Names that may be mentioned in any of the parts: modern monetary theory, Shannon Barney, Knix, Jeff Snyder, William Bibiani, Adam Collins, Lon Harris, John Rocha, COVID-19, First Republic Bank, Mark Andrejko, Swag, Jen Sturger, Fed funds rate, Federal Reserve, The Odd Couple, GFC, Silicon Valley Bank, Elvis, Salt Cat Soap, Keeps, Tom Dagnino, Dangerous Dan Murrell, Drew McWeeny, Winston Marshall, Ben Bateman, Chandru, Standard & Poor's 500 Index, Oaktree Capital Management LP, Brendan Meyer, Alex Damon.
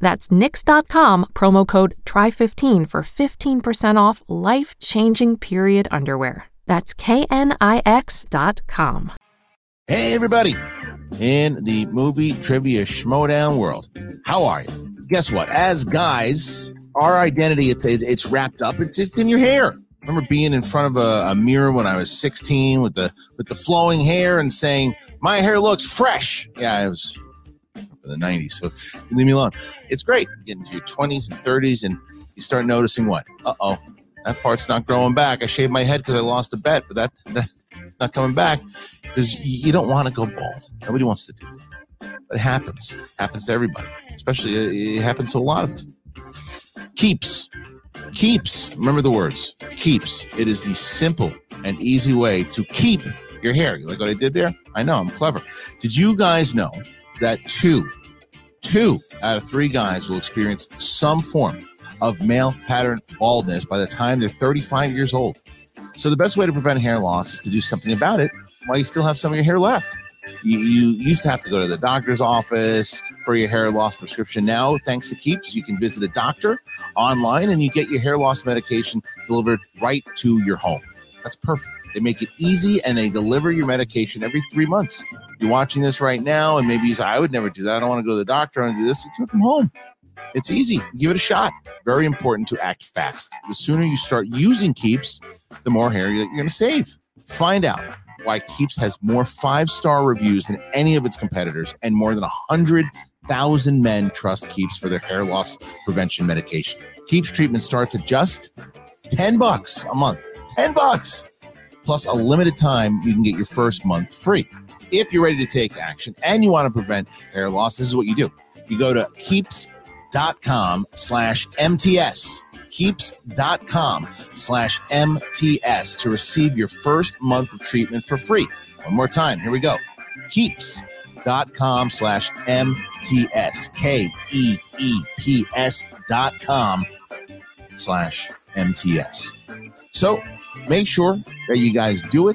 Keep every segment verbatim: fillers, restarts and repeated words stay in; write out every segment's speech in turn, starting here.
That's Knix dot com, promo code try fifteen for fifteen percent off life-changing period underwear. That's K N I X dot com. Hey, everybody. In the movie trivia schmodown world, how are you? Guess what? As guys, our identity, it's it's wrapped up. It's, it's in your hair. I remember being in front of a, a mirror when I was sixteen with the with the flowing hair and saying, my hair looks fresh. Yeah, I was... in the nineties, so leave me alone. It's great. You get into your twenties and thirties, and you start noticing what? Uh-oh, that part's not growing back. I shaved my head because I lost a bet, but that, that's not coming back because you don't want to go bald. Nobody wants to do that. But it happens. It happens to everybody, especially it happens to a lot of us. Keeps. Keeps. Remember the words. Keeps. It is the simple and easy way to keep your hair. You like what I did there? I know. I'm clever. Did you guys know that two, two out of three guys will experience some form of male pattern baldness by the time they're thirty-five years old? So the best way to prevent hair loss is to do something about it while you still have some of your hair left. You, you used to have to go to the doctor's office for your hair loss prescription. Now, thanks to Keeps, you can visit a doctor online and you get your hair loss medication delivered right to your home. That's perfect. They make it easy and they deliver your medication every three months. You're watching this right now and maybe you say, I would never do that. I don't want to go to the doctor. I want to do this. Do it from home. It's easy. Give it a shot. Very important to act fast. The sooner you start using Keeps, the more hair you're going to save. Find out why Keeps has more five-star reviews than any of its competitors and more than one hundred thousand men trust Keeps for their hair loss prevention medication. Keeps treatment starts at just ten bucks a month. ten bucks. Plus, a limited time, you can get your first month free. If you're ready to take action and you want to prevent hair loss, this is what you do. You go to keeps.com slash MTS, keeps.com slash M T S to receive your first month of treatment for free. One more time. Here we go. Keeps.com slash M T S, K E E P S dot com slash M T S. So make sure that you guys do it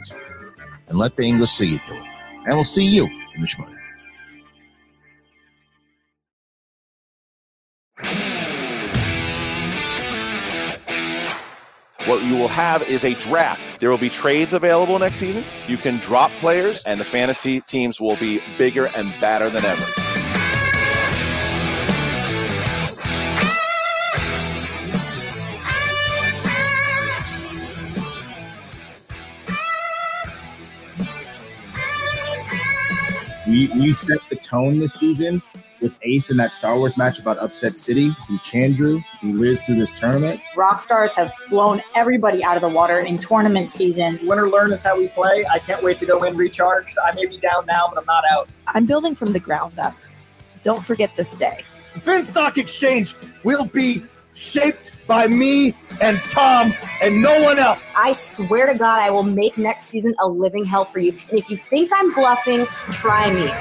and let the English see you do it. And we'll see you in the Schmodown. What you will have is a draft. There will be trades available next season. You can drop players, and the fantasy teams will be bigger and badder than ever. We, we set the tone this season with Ace in that Star Wars match about Upset City, through Chandru, through Liz through this tournament. Rock stars have blown everybody out of the water in tournament season. Win or learn is how we play. I can't wait to go in recharged. I may be down now, but I'm not out. I'm building from the ground up. Don't forget this day. The Finstock Exchange will be shaped by me and Tom and no one else. I swear to God, I will make next season a living hell for you. And if you think I'm bluffing, try me.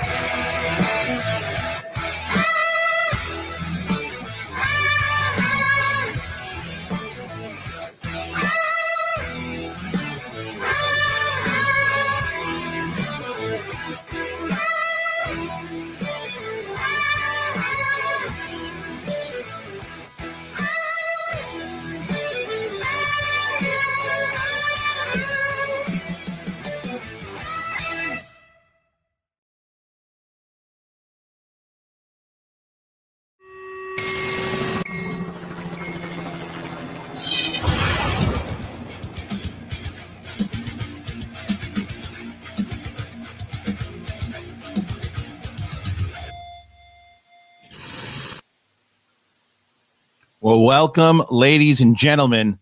Well, welcome, ladies and gentlemen,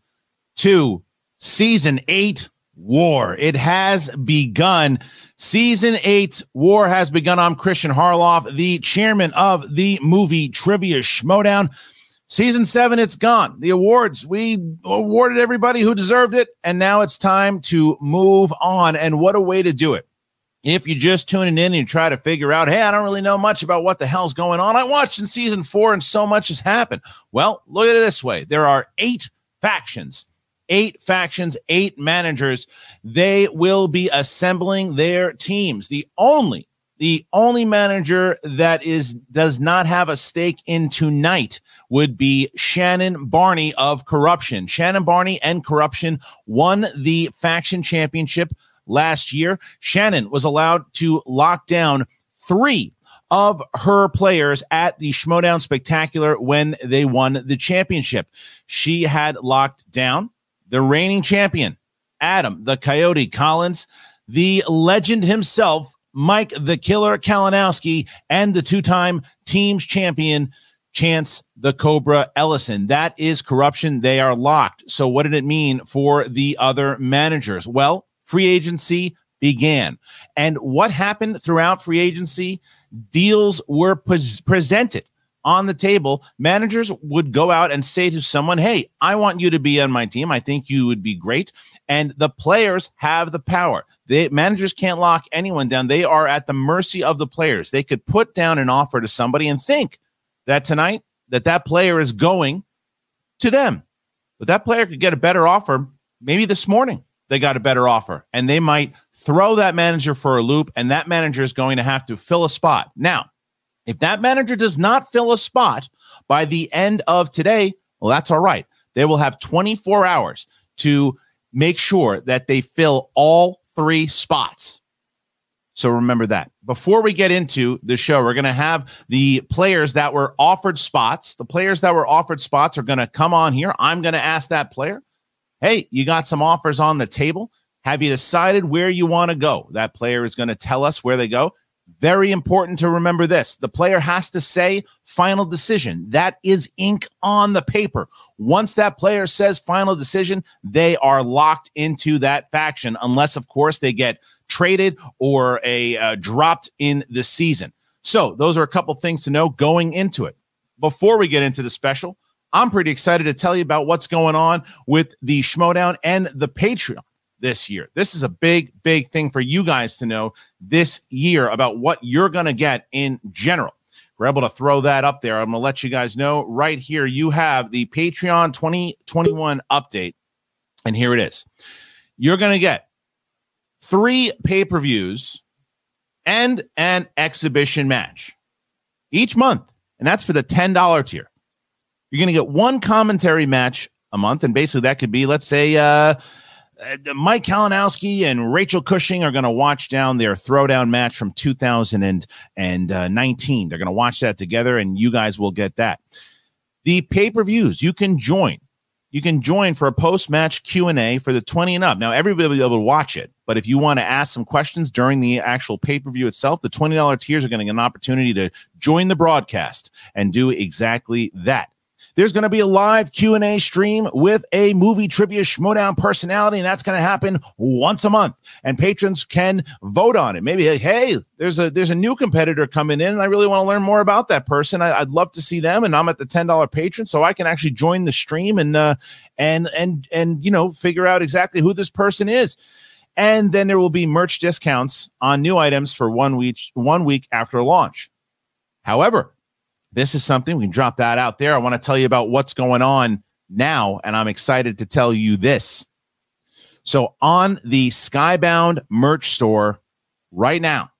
to Season eight War. It has begun. Season eight's War has begun. I'm Christian Harloff, the chairman of the Movie Trivia Schmodown. Season seven, it's gone. The awards, we awarded everybody who deserved it, and now it's time to move on, and what a way to do it. If you're just tuning in and you try to figure out, hey, I don't really know much about what the hell's going on. I watched in season four and so much has happened. Well, look at it this way. There are eight factions, eight factions, eight managers. They will be assembling their teams. The only, the only manager that is does not have a stake in tonight would be Shannon Barney of Corruption. Shannon Barney and Corruption won the faction championship last year. Shannon was allowed to lock down three of her players at the Schmodown Spectacular when they won the championship. She had locked down the reigning champion, Adam the Coyote Collins, the legend himself, Mike the Killer Kalinowski, and the two-time team's champion, Chance the Cobra Ellison. That is Corruption. They are locked. So what did it mean for the other managers? Well, free agency began. And what happened throughout free agency? Deals were pres- presented on the table. Managers would go out and say to someone, hey, I want you to be on my team. I think you would be great. And the players have the power. The managers can't lock anyone down. They are at the mercy of the players. They could put down an offer to somebody and think that tonight that that player is going to them. But that player could get a better offer maybe this morning. They got a better offer, and they might throw that manager for a loop, and that manager is going to have to fill a spot. Now, if that manager does not fill a spot by the end of today, well, that's all right. They will have twenty-four hours to make sure that they fill all three spots. So remember that. Before we get into the show, we're going to have the players that were offered spots. The players that were offered spots are going to come on here. I'm going to ask that player, hey, you got some offers on the table. Have you decided where you want to go? That player is going to tell us where they go. Very important to remember this. The player has to say final decision. That is ink on the paper. Once that player says final decision, they are locked into that faction, unless, of course, they get traded or a uh, dropped in the season. So those are a couple things to know going into it. Before we get into the special, I'm pretty excited to tell you about what's going on with the Schmodown and the Patreon this year. This is a big, big thing for you guys to know this year about what you're going to get in general. We're able to throw that up there. I'm going to let you guys know right here. You have the Patreon twenty twenty-one update, and here it is. You're going to get three pay-per-views and an exhibition match each month, and that's for the ten dollars tier. You're going to get one commentary match a month, and basically that could be, let's say, uh, Mike Kalinowski and Rachel Cushing are going to watch down their throwdown match from two thousand nineteen. They're going to watch that together, and you guys will get that. The pay-per-views, you can join. You can join for a post-match Q and A for the twenty and up. Now, everybody will be able to watch it, but if you want to ask some questions during the actual pay-per-view itself, the twenty dollars tiers are going to get an opportunity to join the broadcast and do exactly that. There's going to be a live Q and A stream with a Movie Trivia Schmodown personality, and that's going to happen once a month. And patrons can vote on it. Maybe, hey, there's a there's a new competitor coming in, and I really want to learn more about that person. I, I'd love to see them, and I'm at the ten dollars patron, so I can actually join the stream and uh, and and and you know figure out exactly who this person is. And then there will be merch discounts on new items for one week one week after launch. However, this is something we can drop that out there. I want to tell you about what's going on now, and I'm excited to tell you this. So on the Skybound merch store right now,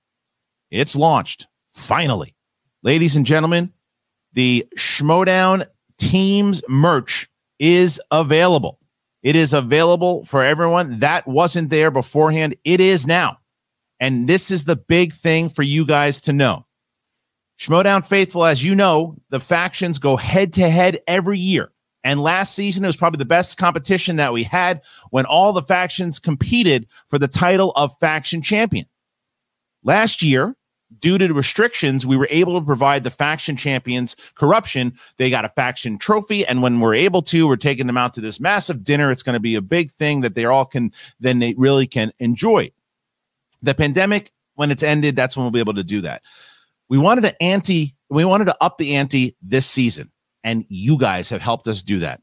it's launched. Finally, ladies and gentlemen, the Schmodown Teams merch is available. It is available for everyone. That wasn't there beforehand. It is now. And this is the big thing for you guys to know. Schmodown Faithful, as you know, the factions go head-to-head every year. And last season, it was probably the best competition that we had when all the factions competed for the title of faction champion. Last year, due to restrictions, we were able to provide the faction champions Corruption. They got a faction trophy, and when we're able to, we're taking them out to this massive dinner. It's going to be a big thing that they all can, then they really can enjoy. The pandemic, when it's ended, that's when we'll be able to do that. We wanted to ante, we wanted to up the ante this season, and you guys have helped us do that.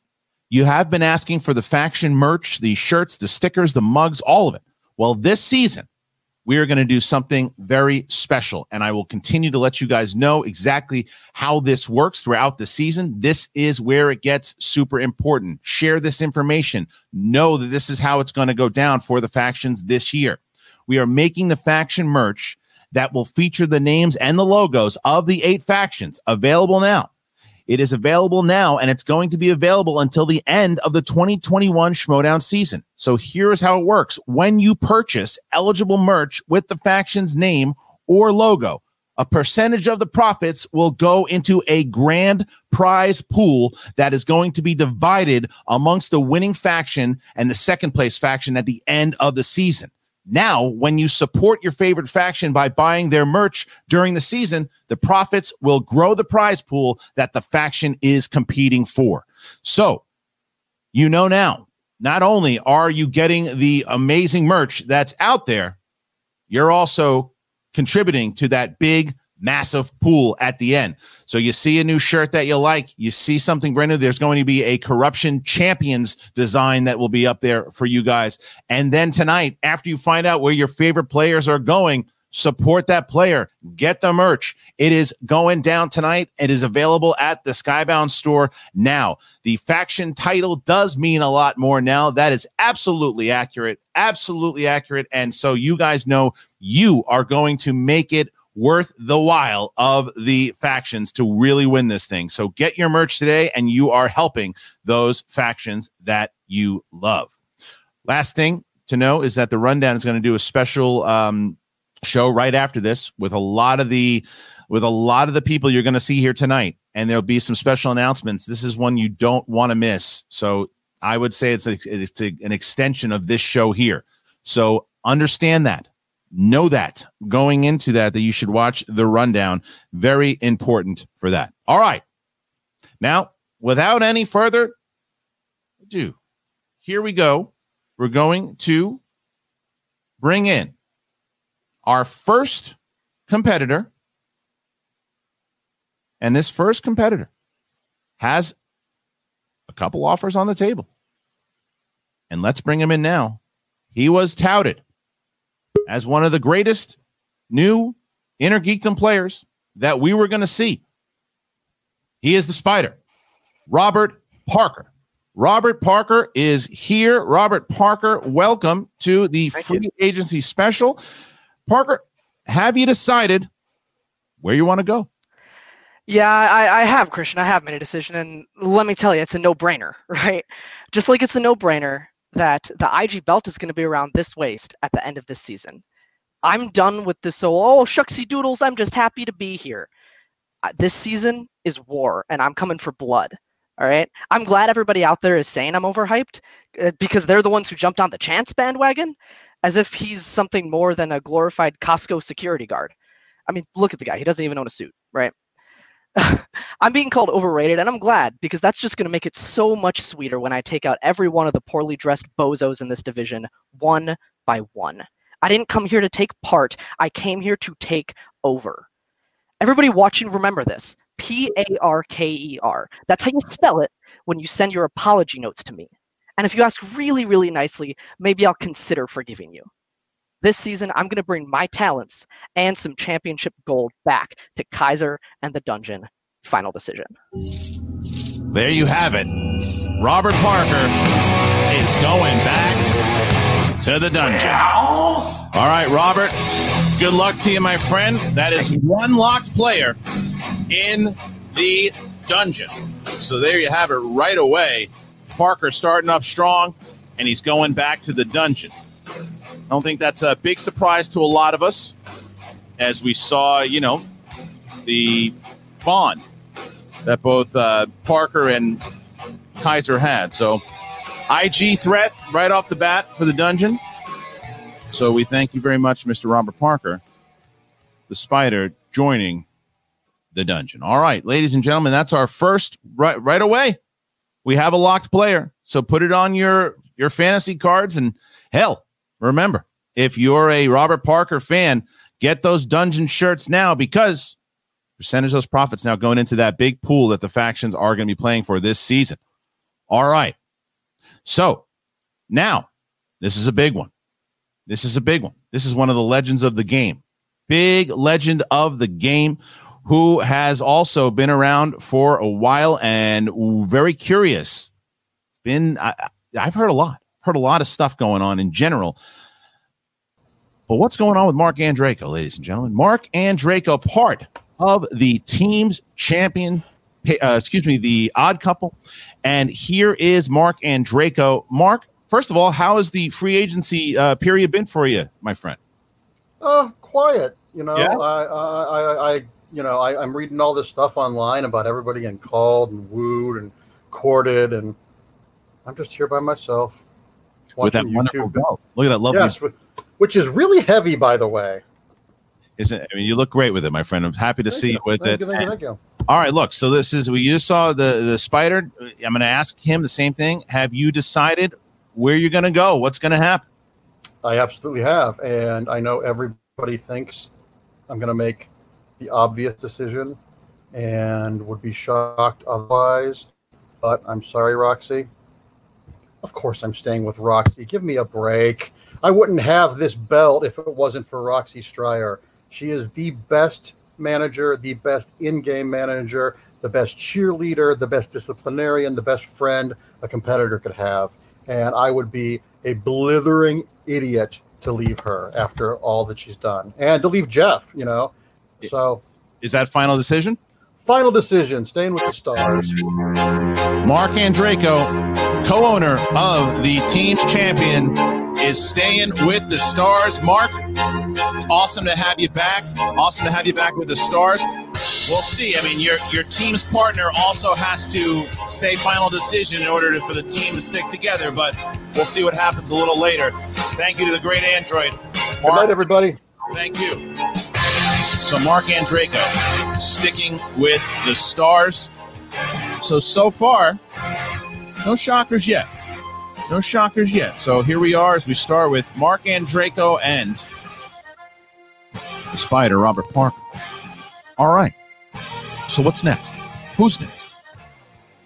You have been asking for the faction merch, the shirts, the stickers, the mugs, all of it. Well, this season, we are going to do something very special, and I will continue to let you guys know exactly how this works throughout the season. This is where it gets super important. Share this information. Know that this is how it's going to go down for the factions this year. We are making the faction merch that will feature the names and the logos of the eight factions available now. It is available now, and it's going to be available until the end of the twenty twenty-one Schmodown season. So here's how it works. When you purchase eligible merch with the faction's name or logo, a percentage of the profits will go into a grand prize pool that is going to be divided amongst the winning faction and the second place faction at the end of the season. Now, when you support your favorite faction by buying their merch during the season, the profits will grow the prize pool that the faction is competing for. So, you know now, not only are you getting the amazing merch that's out there, you're also contributing to that big, massive pool at the end. So you see a new shirt that you like, you see something brand new, there's going to be a Corruption Champions design that will be up there for you guys. And then tonight, after you find out where your favorite players are going, support that player, get the merch. It is going down tonight. It is available at the Skybound store now. The faction title does mean a lot more now. That is absolutely accurate, absolutely accurate. And so you guys know you are going to make it worth the while of the factions to really win this thing. So get your merch today, and you are helping those factions that you love. Last thing to know is that the Rundown is going to do a special um, show right after this with a lot of the with a lot of the people you're going to see here tonight, and there'll be some special announcements. This is one you don't want to miss. So I would say it's a, it's a, an extension of this show here. So understand that. Know that going into that, that you should watch the Rundown. Very important for that. All right. Now, without any further ado, here we go. We're going to bring in our first competitor. And this first competitor has a couple offers on the table. And let's bring him in now. He was touted as one of the greatest new Inner Geekdom players that we were going to see. He is the Spider, Robert Parker. Robert Parker is here. Robert Parker, welcome to the Thank Free you. Agency Special. Parker, have you decided where you want to go? Yeah, I, I have, Christian. I have made a decision, and let me tell you, it's a no-brainer, right? Just like it's a no-brainer that the I G belt is going to be around this waist at the end of this season. I'm done with this, so, oh, shucksy doodles, I'm just happy to be here. This season is war, and I'm coming for blood, all right? I'm glad everybody out there is saying I'm overhyped, uh, because they're the ones who jumped on the Chance bandwagon, as if he's something more than a glorified Costco security guard. I mean, look at the guy. He doesn't even own a suit, right? I'm being called overrated, and I'm glad, because that's just going to make it so much sweeter when I take out every one of the poorly dressed bozos in this division, one by one. I didn't come here to take part. I came here to take over. Everybody watching, remember this. P A R K E R. That's how you spell it when you send your apology notes to me. And if you ask really, really nicely, maybe I'll consider forgiving you. This season, I'm going to bring my talents and some championship gold back to Kaiser and the Dungeon. Final decision. There you have it. Robert Parker is going back to the dungeon. All right, Robert, good luck to you, my friend. That is one locked player in the dungeon. So there you have it right away. Parker starting up strong, and he's going back to the dungeon. I don't think that's a big surprise to a lot of us, as we saw, you know, the bond that both uh, Parker and Kaiser had. So I G threat right off the bat for the dungeon. So we thank you very much, Mister Robert Parker, the spider, joining the dungeon. All right, ladies and gentlemen, that's our first right, right away. We have a locked player, so put it on your, your fantasy cards. And hell, remember, if you're a Robert Parker fan, get those dungeon shirts now, because percentage of those profits now going into that big pool that the factions are going to be playing for this season. All right. So now this is a big one. This is a big one. This is one of the legends of the game. Big legend of the game, who has also been around for a while and very curious. Been I, I've heard a lot, heard a lot of stuff going on in general. But what's going on with Mark Andrejko, ladies and gentlemen? Mark Andrejko, part of the team's champion, uh, excuse me, the odd couple. And here is Mark Andrejko. Mark, first of all, how has the free agency uh, period been for you, my friend? Uh, quiet. You know, yeah. I, I, I, you know, I, I'm reading all this stuff online about everybody getting called and wooed and courted, and I'm just here by myself. With that wonderful belt. Look at that lovely. Yes, which is really heavy, by the way. Isn't I mean, you look great with it, my friend. I'm happy to thank see you, you with thank it. You, thank and, you, thank you. All right, look. So this is we just saw the the spider. I'm going to ask him the same thing. Have you decided where you're going to go? What's going to happen? I absolutely have, and I know everybody thinks I'm going to make the obvious decision, and would be shocked otherwise. But I'm sorry, Roxy. Of course, I'm staying with Roxy. Give me a break. I wouldn't have this belt if it wasn't for Roxy Striar. She is the best manager, the best in-game manager, the best cheerleader, the best disciplinarian, the best friend a competitor could have. And I would be a blithering idiot to leave her after all that she's done. And to leave Jeff, you know. So, is that final decision? Final decision. Staying with the Stars. Mark Andrejko, co-owner of the team's champion, is staying with the Stars. Mark, it's awesome to have you back. Awesome to have you back with the Stars. We'll see. I mean, your your team's partner also has to say final decision in order to, for the team to stick together, but we'll see what happens a little later. Thank you to the great Android. Mark, good night, everybody. Thank you. So Mark Andrejko sticking with the Stars. So, so far, no shockers yet. No shockers yet. So here we are as we start with Mark Andrejko and the spider, Robert Parker. All right. So what's next? Who's next?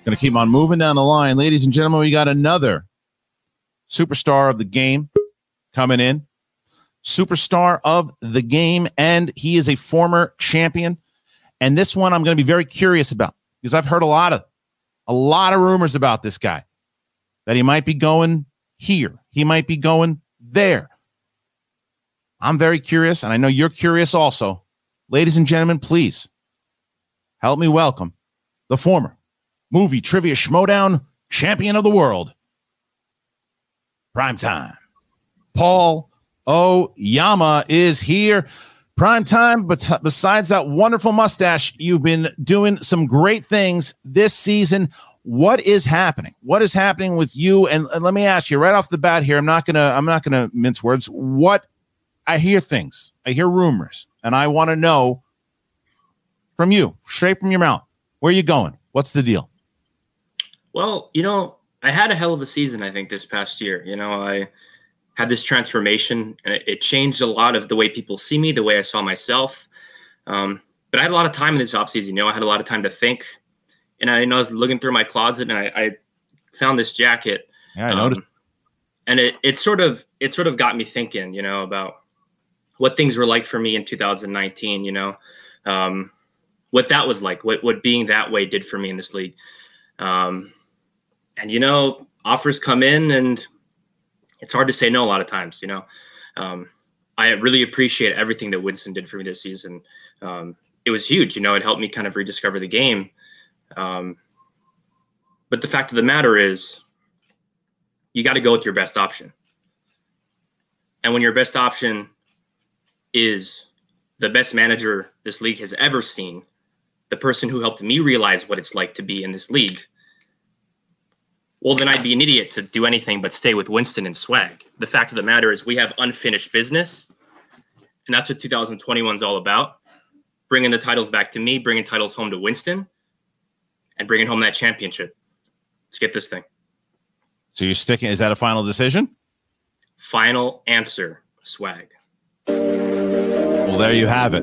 Going to keep on moving down the line. Ladies and gentlemen, we got another superstar of the game coming in. Superstar of the game, and he is a former champion. And this one I'm going to be very curious about, because I've heard a lot of, a lot of rumors about this guy. That he might be going here. He might be going there. I'm very curious, and I know you're curious also. Ladies and gentlemen, please help me welcome the former Movie Trivia Schmodown champion of the world, Primetime. Paul Oyama is here. Primetime, but besides that wonderful mustache, you've been doing some great things this season. What is happening? What is happening with you? And, and let me ask you right off the bat here. I'm not gonna. I'm not gonna mince words. What I hear things. I hear rumors, and I want to know from you, straight from your mouth. Where are you going? What's the deal? Well, you know, I had a hell of a season. I think this past year. You know, I had this transformation, and it, it changed a lot of the way people see me, the way I saw myself. Um, but I had a lot of time in this offseason. You know, I had a lot of time to think. And I, you know, I was looking through my closet, and I, I found this jacket. Yeah, I noticed. Um, and it, it sort of it sort of got me thinking, you know, about what things were like for me in two thousand nineteen. You know, um, what that was like, what what being that way did for me in this league. Um, and you know, offers come in, and it's hard to say no a lot of times, you know. Um, I really appreciate everything that Winston did for me this season. Um, it was huge, you know. It helped me kind of rediscover the game. Um, but the fact of the matter is, you got to go with your best option. And when your best option is the best manager this league has ever seen, the person who helped me realize what it's like to be in this league, well, then I'd be an idiot to do anything but stay with Winston and Swag. The fact of the matter is we have unfinished business, and that's what two thousand twenty-one is all about. Bringing the titles back to me, bringing titles home to Winston, and bringing home that championship. Let's get this thing. So you're sticking. Is that a final decision? Final answer, Swag. Well, there you have it.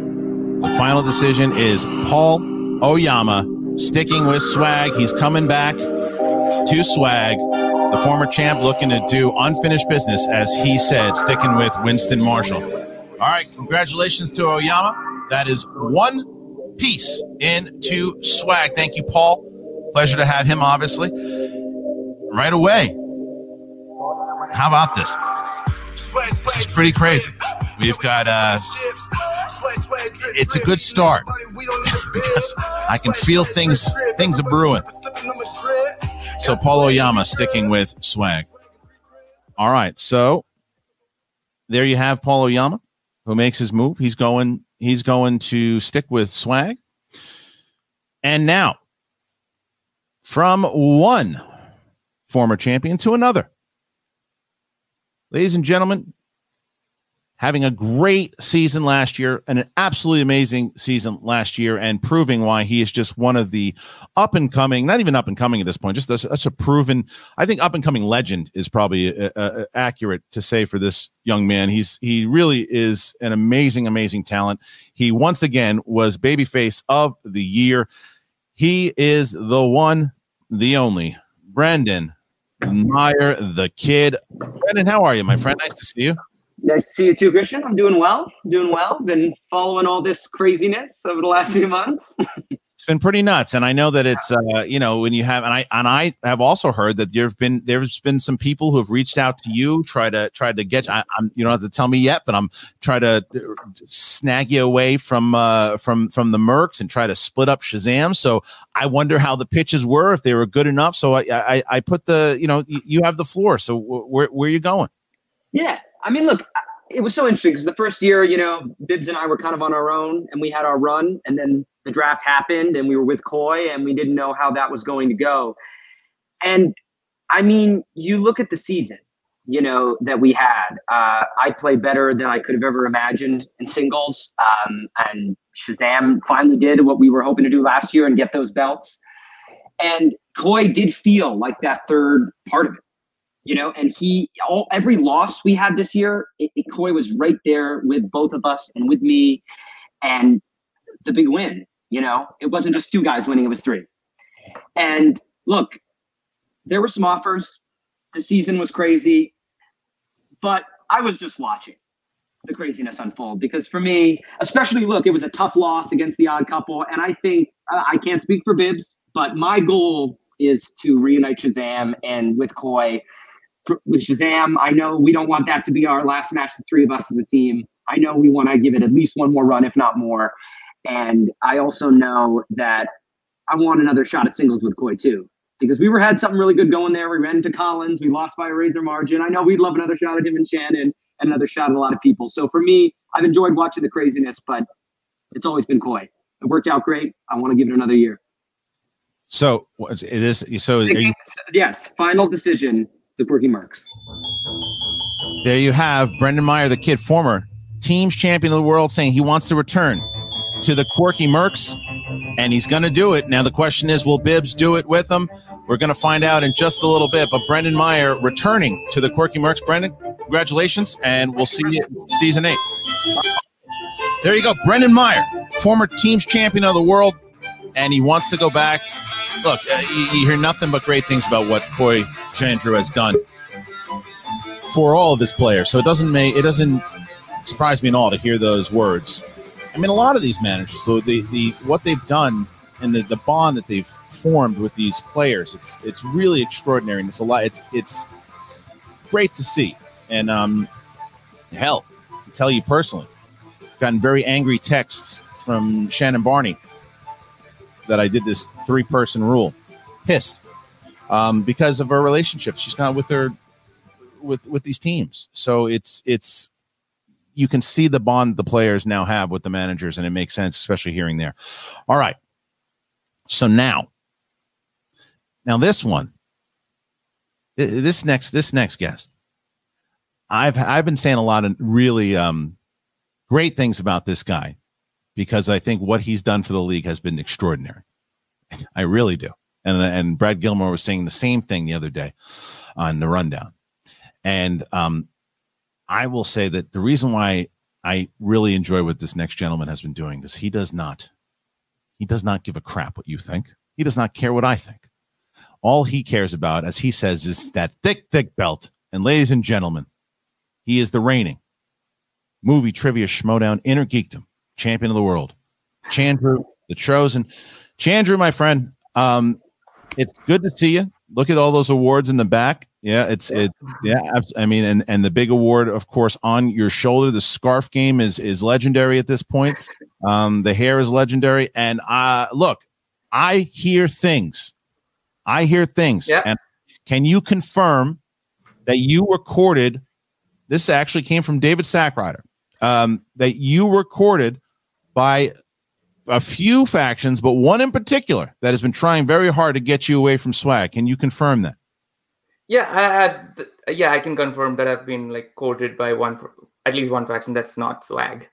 The final decision is Paul Oyama sticking with Swag. He's coming back to Swag, the former champ, looking to do unfinished business, as he said, sticking with Winston Marshall. All right, congratulations to Oyama. That is one piece into Swag. Thank you, Paul. Pleasure to have him, obviously. Right away, how about this? This is pretty crazy. We've got, uh, it's a good start because I can feel things, things are brewing. So Paul Oyama sticking with Swag. All right, so there you have Paul Oyama, who makes his move. He's going, he's going to stick with Swag. And now, from one former champion to another, ladies and gentlemen, having a great season last year, and an absolutely amazing season last year, and proving why he is just one of the up-and-coming, not even up-and-coming at this point, just a, a proven, I think up-and-coming legend is probably uh, uh, accurate to say for this young man. He's He really is an amazing, amazing talent. He once again was Babyface of the Year. He is the one, the only, Brendan Meyer, the Kid. Brendan, how are you, my friend? Nice to see you. Nice to see you too, Christian. I'm doing well. Doing well. Been following all this craziness over the last few months. It's been pretty nuts, and I know that it's uh, you know, when you have, and I and I have also heard that there've been there's been some people who have reached out to you, try to try to get you. I, I'm you don't have to tell me yet, but I'm trying to snag you away from uh, from from the Mercs and try to split up Shazam. So I wonder how the pitches were, if they were good enough. So I I, I put the you know you have the floor. So where where are you going? Yeah. I mean, look, it was so interesting because the first year, you know, Bibbs and I were kind of on our own and we had our run, and then the draft happened and we were with Coy and we didn't know how that was going to go. And I mean, you look at the season, you know, that we had. Uh, I played better than I could have ever imagined in singles, um, and Shazam finally did what we were hoping to do last year and get those belts. And Coy did feel like that third part of it. You know, and he, all every loss we had this year, it, it, Coy was right there with both of us and with me, and the big win, you know, it wasn't just two guys winning, it was three. And look, there were some offers. The season was crazy, but I was just watching the craziness unfold, because for me, especially, look, it was a tough loss against the Odd Couple. And I think, uh, I can't speak for Bibbs, but my goal is to reunite Shazam and with Coy. For, with Shazam, I know we don't want that to be our last match, the three of us as a team. I know we want to give it at least one more run, if not more. And I also know that I want another shot at singles with Coy too, because we were had something really good going there. We ran into Collins. We lost by a razor margin. I know we'd love another shot at him and Shannon, and another shot at a lot of people. So for me, I've enjoyed watching the craziness, but it's always been Coy. It worked out great. I want to give it another year. So it is. So are you- yes, final decision. The Quirky Mercs. There you have Brendan Meyer, the Kid, former teams champion of the world, saying he wants to return to the Quirky Mercs, and he's going to do it. Now the question is, will Bibbs do it with him? We're going to find out in just a little bit. But Brendan Meyer returning to the Quirky Mercs. Brendan, congratulations, and we'll see you in season eight. There you go, Brendan Meyer, former teams champion of the world, and he wants to go back. Look, uh, you, you hear nothing but great things about what Coy Jandrew has done for all of his players. So it doesn't make, it doesn't surprise me at all to hear those words. I mean, a lot of these managers, so the, the what they've done and the, the bond that they've formed with these players, it's it's really extraordinary, and it's a lot. It's it's great to see. And um, hell, I tell you personally, I've gotten very angry texts from Shannon Barney that I did this three-person rule. Pissed um, because of her relationship. She's not with her with with these teams. So it's it's you can see the bond the players now have with the managers, and it makes sense, especially hearing there. All right. So now, now this one, this next, this next guest, I've, I've been saying a lot of really um, great things about this guy because I think what he's done for the league has been extraordinary. I really do. And, and Brad Gilmore was saying the same thing the other day on the rundown. And um, I will say that the reason why I really enjoy what this next gentleman has been doing is he does not, he does not give a crap what you think. He does not care what I think. All he cares about, as he says, is that thick, thick belt. And ladies and gentlemen, he is the reigning Movie Trivia Schmodown Inner Geekdom Champion of the World, Chandru, the Chosen. Chandru, my friend, um, it's good to see you. Look at all those awards in the back. Yeah, it's it. Yeah, I mean, and and the big award, of course, on your shoulder. The scarf game is is legendary at this point. Um, the hair is legendary, and uh, look, I hear things. I hear things. Yeah. And can you confirm that you were courted? This actually came from David Sackrider. Um, that you were courted by a few factions, but one in particular that has been trying very hard to get you away from Swag. Can you confirm that? Yeah, I had, yeah, I can confirm that I've been like courted by one, at least one faction that's not Swag.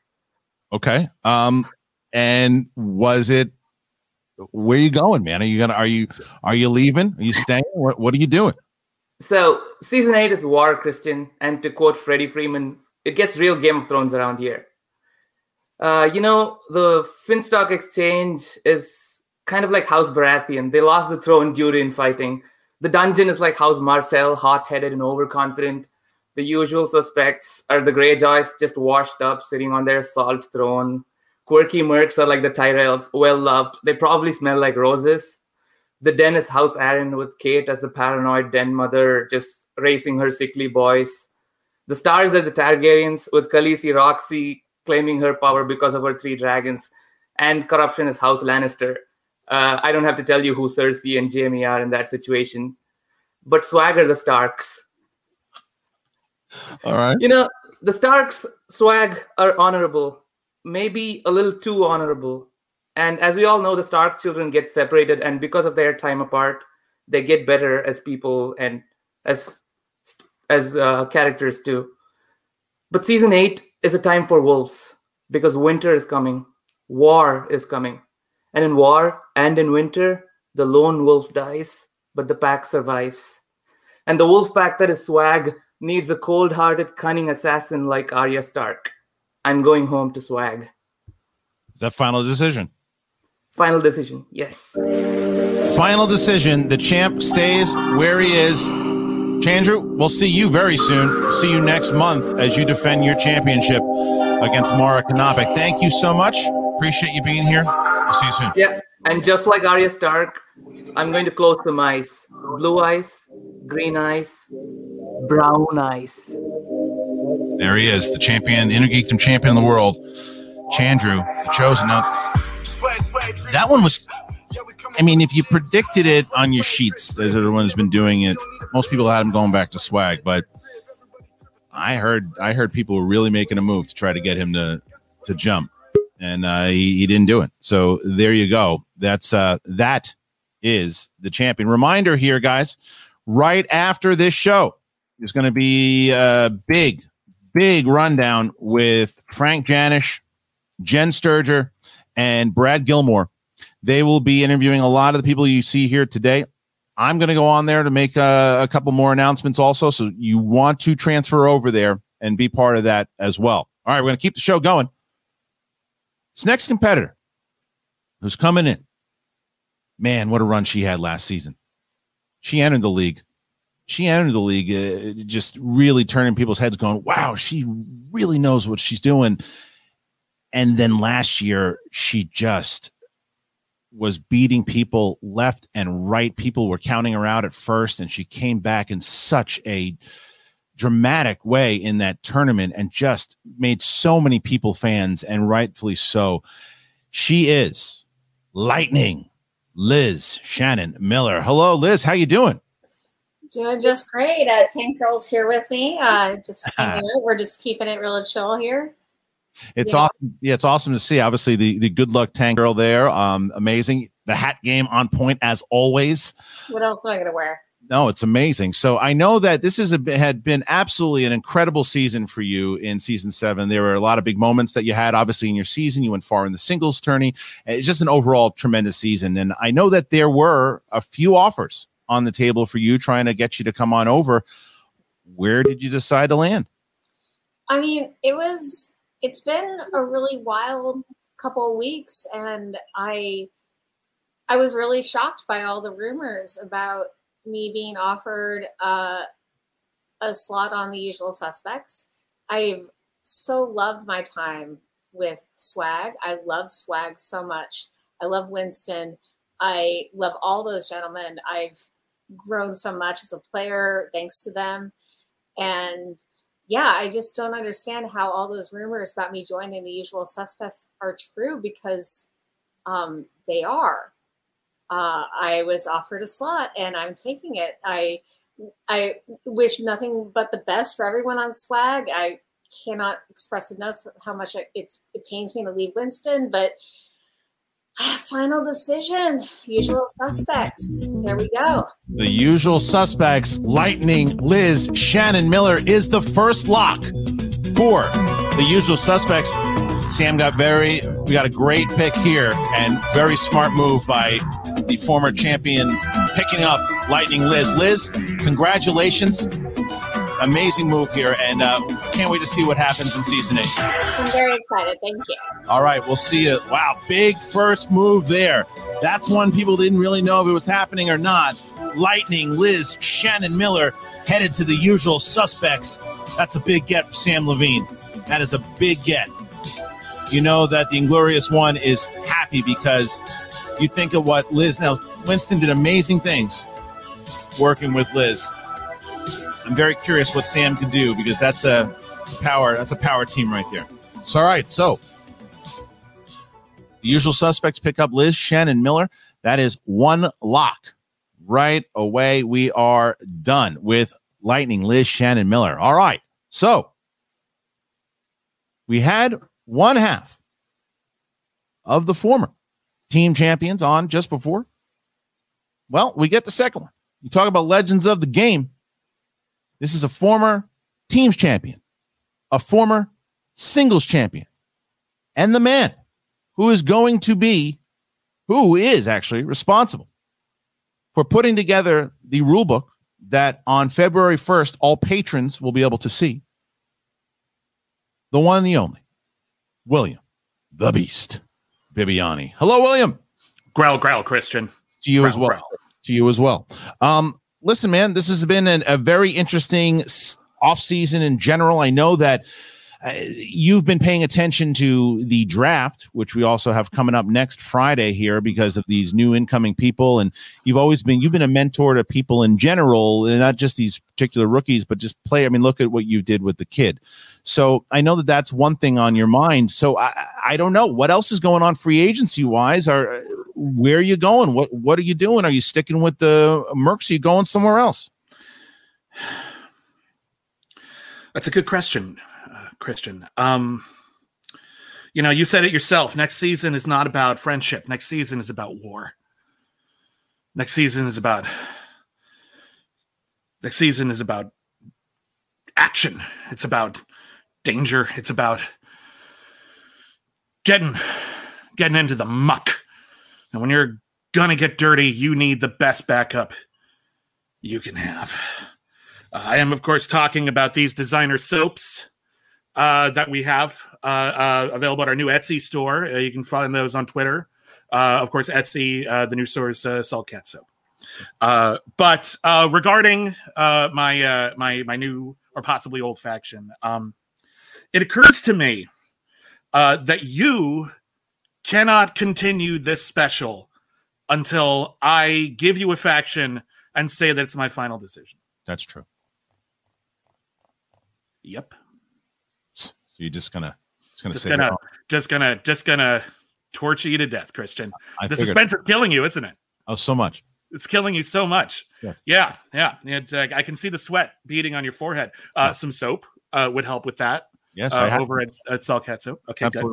Okay. Um, and was it? Where are you going, man? Are you gonna? Are you? Are you leaving? Are you staying? What What are you doing? So season eight is war, Christian, and to quote Freddie Freeman, it gets real Game of Thrones around here. Uh, you know, the Finstock Exchange is kind of like House Baratheon. They lost the throne due to infighting. The Dungeon is like House Martell, hot-headed and overconfident. The Usual Suspects are the Greyjoys, just washed up, sitting on their salt throne. Quirky Mercs are like the Tyrells, well-loved. They probably smell like roses. The Den is House Arryn, with Kate as the paranoid den mother, just raising her sickly boys. The Stars are the Targaryens, with Khaleesi Roxy claiming her power because of her three dragons. And Corruption is House Lannister. Uh, I don't have to tell you who Cersei and Jaime are in that situation. But Swag are the Starks. All right. You know, the Starks, Swag, are honorable. Maybe a little too honorable. And as we all know, the Stark children get separated. And because of their time apart, they get better as people and as, as uh, characters too. But season eight is a time for wolves. Because winter is coming. War is coming. And in war and in winter, the lone wolf dies, but the pack survives. And the wolf pack that is Swag needs a cold-hearted, cunning assassin like Arya Stark. I'm going home to Swag. Is that final decision? Final decision, yes. Final decision. The champ stays where he is. Chandru, we'll see you very soon. We'll see you next month as you defend your championship against Mara Konopik. Thank you so much. Appreciate you being here. See you soon. Yeah, and just like Arya Stark, I'm going to close some eyes. Blue eyes, green eyes, brown eyes. There he is, the champion, Inner Geekdom champion of the world, Chandru, the Chosen. Now, that one was, I mean, if you predicted it on your sheets, as everyone's been doing it, most people had him going back to Swag, but I heard I heard people were really making a move to try to get him to, to jump. And uh, he, he didn't do it. So there you go. That's uh, that is the champion. Reminder here, guys, right after this show, there's going to be a big, big rundown with Frank Janish, Jen Sturger, and Brad Gilmore. They will be interviewing a lot of the people you see here today. I'm going to go on there to make uh, a couple more announcements also. So you want to transfer over there and be part of that as well. All right, we're going to keep the show going. This next competitor who's coming in, man, what a run she had last season. She entered the league. She entered the league uh, just really turning people's heads going, wow, she really knows what she's doing. And then last year, she just was beating people left and right. People were counting her out at first, and she came back in such a dramatic way in that tournament and just made so many people fans, and rightfully so. She is Lightning Liz Shannon Miller. Hello, Liz. How you doing? Doing just great. Uh, Tim Curl's here with me. Uh, just hanging out. We're just keeping it real chill here. It's yeah. awesome. Yeah, it's awesome to see. Obviously, the the good luck Tank Girl there. Um, amazing. The hat game on point as always. What else am I gonna wear? No, it's amazing. So I know that this is a, had been absolutely an incredible season for you in season seven. There were a lot of big moments that you had, obviously, in your season. You went far in the singles tourney. It's just an overall tremendous season. And I know that there were a few offers on the table for you trying to get you to come on over. Where did you decide to land? I mean, it was, it's been a really wild couple of weeks. And I, I was really shocked by all the rumors about me being offered uh, a slot on The Usual Suspects. I've so loved my time with Swag. I love Swag so much. I love Winston. I love all those gentlemen. I've grown so much as a player thanks to them. And yeah, I just don't understand how all those rumors about me joining The Usual Suspects are true, because um, they are. Uh, I was offered a slot and I'm taking it. I I wish nothing but the best for everyone on Swag. I cannot express enough how much I, it's, it pains me to leave Winston, but final decision, Usual Suspects. There we go. The Usual Suspects, Lightning Liz Shannon Miller is the first lock for The Usual Suspects. Sam got very, we got a great pick here, and very smart move by the former champion picking up Lightning Liz. Liz, congratulations. Amazing move here, and uh, can't wait to see what happens in season eight. I'm very excited. Thank you. All right, we'll see you. Wow, big first move there. That's one people didn't really know if it was happening or not. Lightning Liz Shannon Miller headed to The Usual Suspects. That's a big get for Sam Levine. That is a big get. You know that the Inglorious One is happy, because you think of what Liz, now Winston did amazing things working with Liz. I'm very curious what Sam can do, because that's a power, that's a power team right there. So, all right, so The Usual Suspects pick up Liz Shannon Miller. That is one lock right away. We are done with Lightning Liz Shannon Miller. All right, so we had one half of the former team champions on just before. Well, we get the second one. You talk about legends of the game. This is a former teams champion, a former singles champion, and the man who is going to be, who is actually responsible for putting together the rule book that on February first, all patrons will be able to see. The one and the only, William the Beast Bibiani. Hello, William. Growl, growl, Christian. To you growl, as well. Growl. To you as well. Um, listen, man, this has been an, a very interesting offseason in general. I know that uh, you've been paying attention to the draft, which we also have coming up next Friday here because of these new incoming people. And you've always been, you've been a mentor to people in general, and not just these particular rookies, but just play. I mean, look at what you did with the kid. So I know that that's one thing on your mind. So I, I don't know what else is going on free agency wise. Are where are you going? What what are you doing? Are you sticking with the Mercs? Are you going somewhere else? That's a good question, uh, Christian. Um, you know, you said it yourself. Next season is not about friendship. Next season is about war. Next season is about. Next season is about action. It's about danger. It's about getting getting into the muck. And when you're gonna get dirty, you need the best backup you can have. Uh, I am, of course, talking about these designer soaps uh, that we have uh, uh, available at our new Etsy store. Uh, you can find those on Twitter. Uh, of course, Etsy, uh, the new store's uh, Salt Cat Soap. Uh, but uh, regarding uh, my uh, my my new or possibly old faction, um, it occurs to me uh, that you cannot continue this special until I give you a faction and say that it's my final decision. That's true. Yep. So you're just gonna just gonna just gonna, it just gonna just gonna torture you to death, Christian. I the figured. Suspense is killing you, isn't it? Oh, so much. It's killing you so much. Yes. Yeah, yeah. And, uh, I can see the sweat beating on your forehead. Uh, yeah. Some soap uh, would help with that. Yes, uh, I have. Over at, at Salt Cat Soap. Okay, good.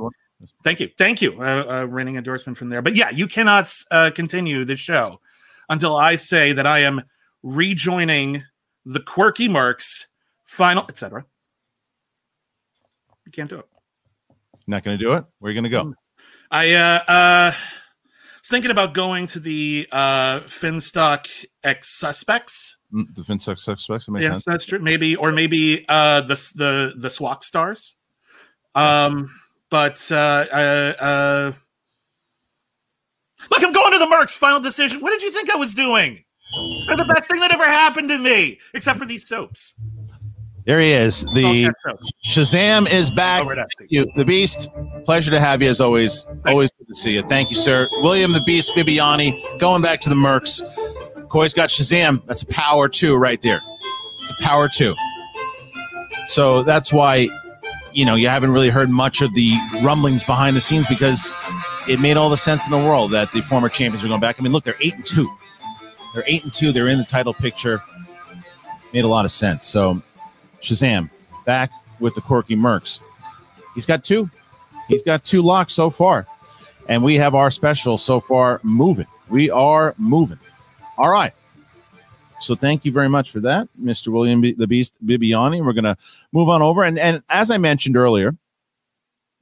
Thank you. Thank you. Uh, uh, reigning endorsement from there. But yeah, you cannot uh, continue the show until I say that I am rejoining the Quirky Mercs, final, et cetera. You can't do it. Not going to do it? Where are you going to go? I uh, uh, was thinking about going to the uh, Finstock Ex Suspects. Mm, the Finstock Suspects? That makes yes, sense. That's true. Maybe, or maybe uh, the, the, the Swag Stars. Um... But, uh, uh, uh, look, I'm going to the Mercs. Final decision. What did you think I was doing? They're the best thing that ever happened to me, except for these soaps. There he is. The Shazam is back. Oh, you. The Beast, pleasure to have you as always. Thank always you. Good to see you. Thank you, sir. William the Beast Bibiani going back to the Mercs. Coy's got Shazam. That's power two right there. It's a power two. So that's why. You know, you haven't really heard much of the rumblings behind the scenes because it made all the sense in the world that the former champions were going back. I mean, look, they're eight and two. They're eight and two. They're in the title picture. Made a lot of sense. So Shazam back with the Quirky Mercs. He's got two. He's got two locks so far. And we have our special so far moving. We are moving. All right. So thank you very much for that, Mister William B- the Beast Bibiani. We're going to move on over. And, and as I mentioned earlier,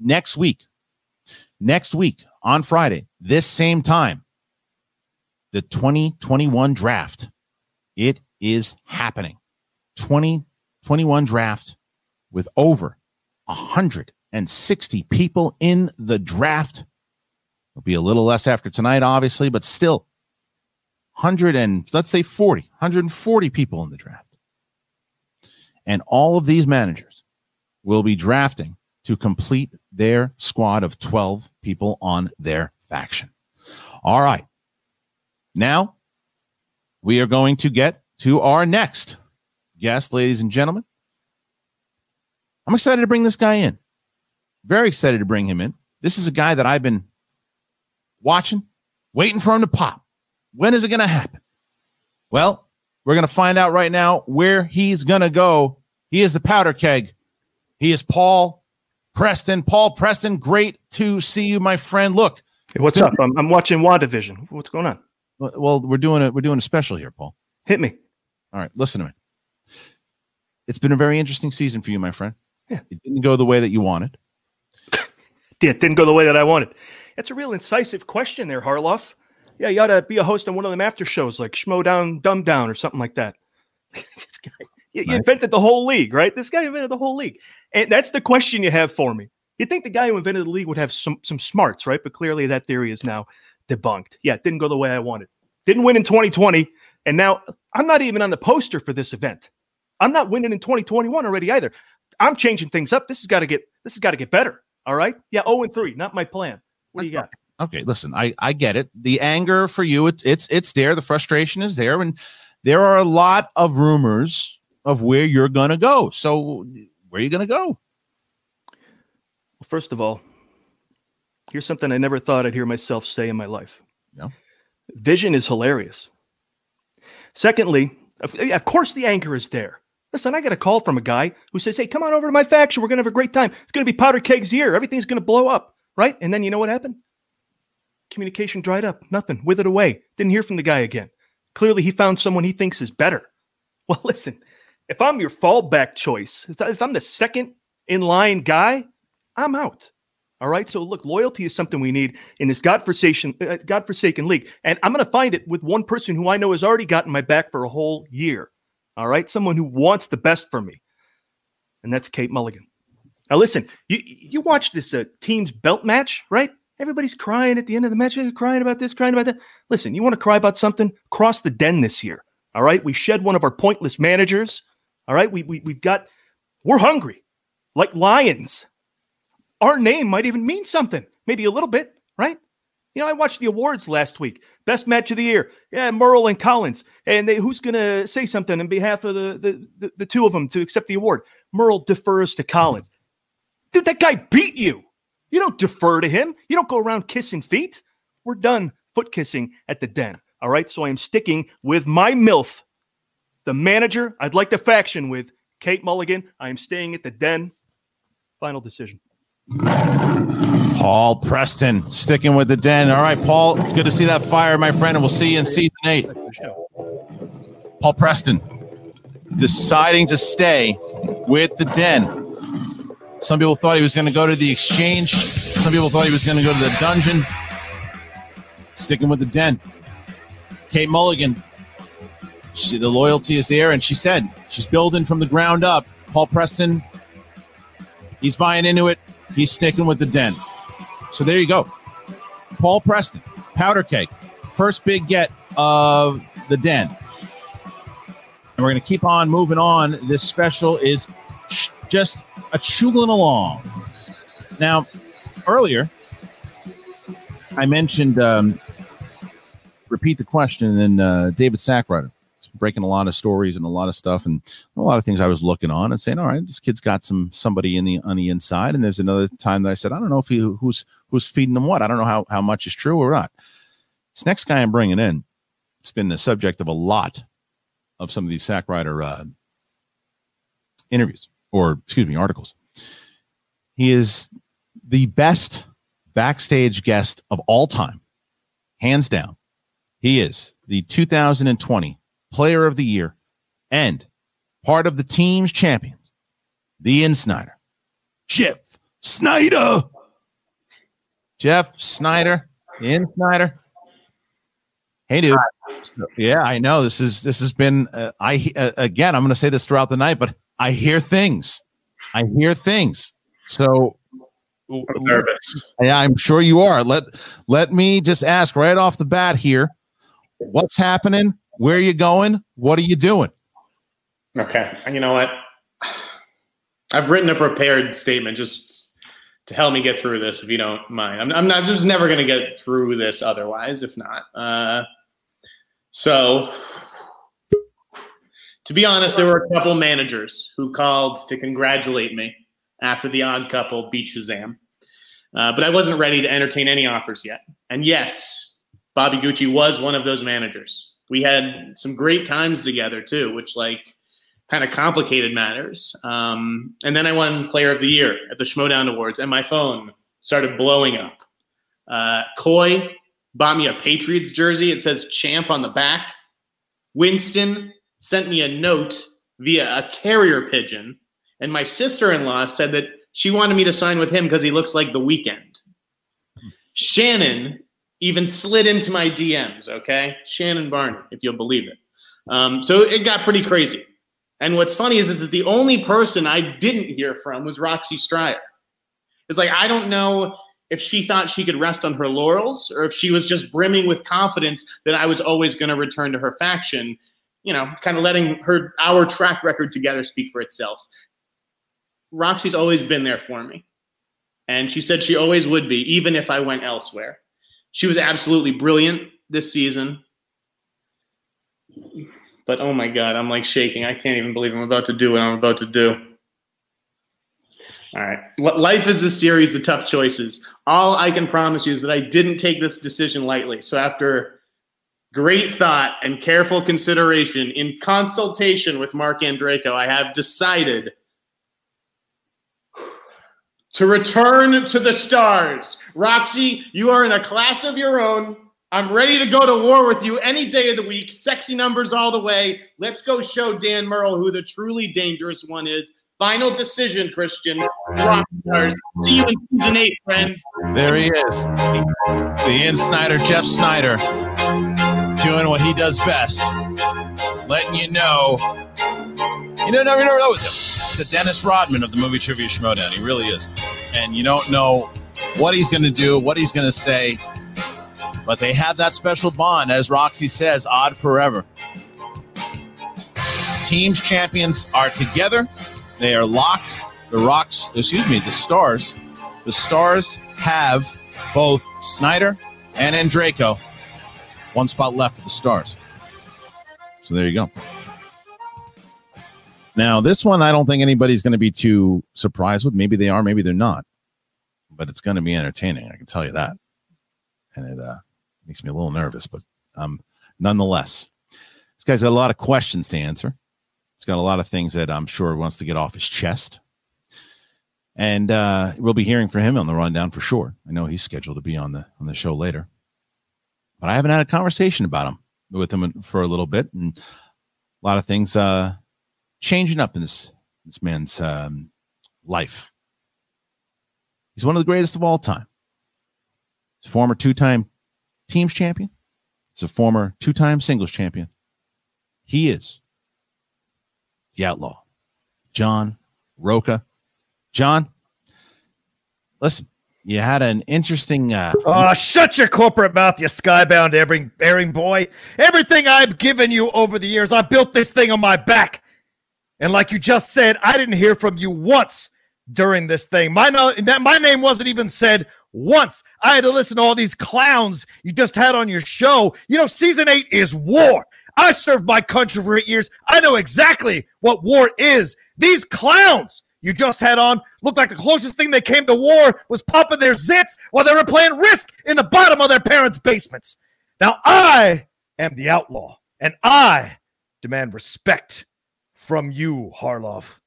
next week, next week on Friday, this same time, the twenty twenty-one draft, it is happening. twenty twenty-one draft with over one hundred sixty people in the draft. It'll be a little less after tonight, obviously, but still. Hundred and let's say forty, one hundred forty people in the draft. And all of these managers will be drafting to complete their squad of twelve people on their faction. All right. Now we are going to get to our next guest, ladies and gentlemen. I'm excited to bring this guy in. Very excited to bring him in. This is a guy that I've been watching, waiting for him to pop. When is it going to happen? Well, we're going to find out right now where he's going to go. He is the powder keg. He is Paul Preston. Paul Preston, great to see you, my friend. Look, hey, what's up? I'm, I'm watching WandaVision. What's going on? Well, we're doing a we're doing a special here, Paul. Hit me. All right, listen to me. It's been a very interesting season for you, my friend. Yeah, it didn't go the way that you wanted. Yeah, it didn't go the way that I wanted. That's a real incisive question, there, Harloff. Yeah, you ought to be a host on one of them after shows like Schmodown, Dumb Down, or something like that. This guy, you, nice. You invented the whole league, right? This guy invented the whole league. And that's the question you have for me. You'd think the guy who invented the league would have some, some smarts, right? But clearly that theory is now debunked. Yeah, it didn't go the way I wanted. Didn't win in twenty twenty. And now I'm not even on the poster for this event. I'm not winning in twenty twenty-one already either. I'm changing things up. This has got to get this has got to get better. All right? Yeah, oh and three. Not my plan. What do you got? Okay, listen, I, I get it. The anger for you, it's it's it's there. The frustration is there. And there are a lot of rumors of where you're going to go. So where are you going to go? Well, first of all, here's something I never thought I'd hear myself say in my life. No. Vision is hilarious. Secondly, of, of course the anger is there. Listen, I got a call from a guy who says, hey, come on over to my faction. We're going to have a great time. It's going to be powder keg's year. Everything's going to blow up, right? And then you know what happened? Communication dried up. Nothing. Withered away. Didn't hear from the guy again. Clearly, he found someone he thinks is better. Well, listen, if I'm your fallback choice, if I'm the second in line guy, I'm out. All right? So, look, loyalty is something we need in this godforsaken, uh, godforsaken league. And I'm going to find it with one person who I know has already gotten my back for a whole year. All right? Someone who wants the best for me. And that's Kate Mulligan. Now, listen, you, you watch this uh, team's belt match, right? Everybody's crying at the end of the match. They're crying about this, crying about that. Listen, you want to cry about something? Cross the den this year. All right. We shed one of our pointless managers. All right. We, we, we've got, we're hungry like lions. Our name might even mean something, maybe a little bit, right? You know, I watched the awards last week. Best match of the year. Yeah. Merle and Collins. And they, who's going to say something on behalf of the, the, the, the two of them to accept the award? Murrell defers to Collins. Dude, that guy beat you. You don't defer to him. You don't go around kissing feet. We're done foot kissing at the Den. All right, so I am sticking with my MILF, the manager I'd like to faction with, Kate Mulligan. I am staying at the Den. Final decision. Paul Preston, sticking with the Den. All right, Paul, it's good to see that fire, my friend, and we'll see you in season eight. Paul Preston, deciding to stay with the Den. Some people thought he was going to go to the Exchange. Some people thought he was going to go to the Dungeon. Sticking with the Den. Kate Mulligan, she, the loyalty is there, and she said she's building from the ground up. Paul Preston, he's buying into it. He's sticking with the Den. So there you go. Paul Preston, powder cake, first big get of the Den. And we're going to keep on moving on. This special is sh- just a chugging along. Now, earlier, I mentioned um, repeat the question, and uh, David Sackrider. Breaking a lot of stories and a lot of stuff and a lot of things I was looking on and saying, all right, this kid's got some somebody in the on the inside. And there's another time that I said, I don't know if he who's who's feeding them what. I don't know how, how much is true or not. This next guy I'm bringing in, it's been the subject of a lot of some of these Sackrider uh, interviews or, excuse me, articles. He is the best backstage guest of all time, hands down. He is the two thousand twenty Player of the Year and part of the team's champions, the Inn Snyder, Jeff Snyder. Jeff Snyder, Inn Snyder. Hey, dude. Yeah, I know this is this has been. Uh, I uh, again, I'm going to say this throughout the night, but I hear things. I hear things. So I'm nervous. Yeah, I'm sure you are. Let let me just ask right off the bat here, what's happening? Where are you going? What are you doing? Okay. You know what? I've written a prepared statement just to help me get through this, if you don't mind. I'm, I'm not just never going to get through this otherwise, if not. Uh, so, to be honest, there were a couple managers who called to congratulate me after the Odd Couple beat Shazam. Uh, but I wasn't ready to entertain any offers yet. And yes, Bobby Gucci was one of those managers. We had some great times together, too, which, like, kind of complicated matters. Um, and then I won Player of the Year at the Schmodown Awards, and my phone started blowing up. Uh, Coy bought me a Patriots jersey. It says champ on the back. Winston sent me a note via a carrier pigeon, and my sister-in-law said that she wanted me to sign with him because he looks like The Weeknd. Hmm. Shannon even slid into my D Ms, okay? Shannon Barney, if you'll believe it. Um, so it got pretty crazy. And what's funny is that the only person I didn't hear from was Roxy Striar. It's like, I don't know if she thought she could rest on her laurels or if she was just brimming with confidence that I was always going to return to her faction, you know, kind of letting her our track record together speak for itself. Roxy's always been there for me. And she said she always would be, even if I went elsewhere. She was absolutely brilliant this season. But, oh, my God, I'm, like, shaking. I can't even believe I'm about to do what I'm about to do. All right. Life is a series of tough choices. All I can promise you is that I didn't take this decision lightly. So after great thought and careful consideration, in consultation with Mark Andrejko, I have decided to return to the Stars. Roxy, you are in a class of your own. I'm ready to go to war with you any day of the week. Sexy numbers all the way. Let's go show Dan Murrell who the truly dangerous one is. Final decision, Christian. Rock Stars. See you in season eight, friends. There he is. The Inn Snyder, Jeff Snyder, doing what he does best. Letting you know. You don't know, you never know with him. It's the Dennis Rodman of the Movie Trivia Schmodown. He really is. And you don't know what he's going to do, what he's going to say. But they have that special bond, as Roxy says, odd forever. Team's champions are together. They are locked. The Rocks, excuse me, the Stars. The Stars have both Snyder and Andrejko. One spot left for the Stars. So there you go. Now, this one, I don't think anybody's going to be too surprised with. Maybe they are, maybe they're not. But it's going to be entertaining, I can tell you that. And it uh, makes me a little nervous, but um, nonetheless, this guy's got a lot of questions to answer. He's got a lot of things that I'm sure he wants to get off his chest. And uh, we'll be hearing from him on the rundown for sure. I know he's scheduled to be on the on the show later. But I haven't had a conversation about him with him for a little bit. And a lot of things uh, changing up in this, this man's um, life. He's one of the greatest of all time. He's a former two-time teams champion. He's a former two-time singles champion. He is the Outlaw, John Rocha. John, listen, you had an interesting... Uh, oh, shut your corporate mouth, you skybound airing, airing boy. Everything I've given you over the years, I built this thing on my back. And like you just said, I didn't hear from you once during this thing. My, my name wasn't even said once. I had to listen to all these clowns you just had on your show. You know, season eight is war. I served my country for eight years. I know exactly what war is. These clowns you just had on looked like the closest thing they came to war was popping their zits while they were playing Risk in the bottom of their parents' basements. Now, I am the Outlaw, and I demand respect from you, Harloff.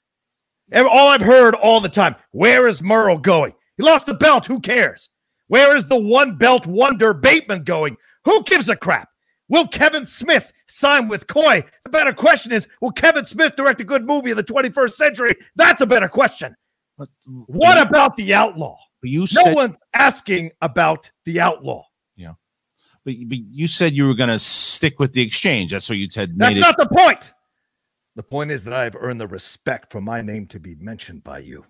And all I've heard all the time, where is Murrow going? He lost the belt. Who cares? Where is the one-belt wonder Bateman going? Who gives a crap? Will Kevin Smith sign with Coy? The better question is, will Kevin Smith direct a good movie of the twenty-first century? That's a better question. But, what you, about the Outlaw? You no said, one's asking about the Outlaw. Yeah, but, but you said you were going to stick with the exchange. That's what you said. That's it. Not the point. The point is that I've earned the respect for my name to be mentioned by you.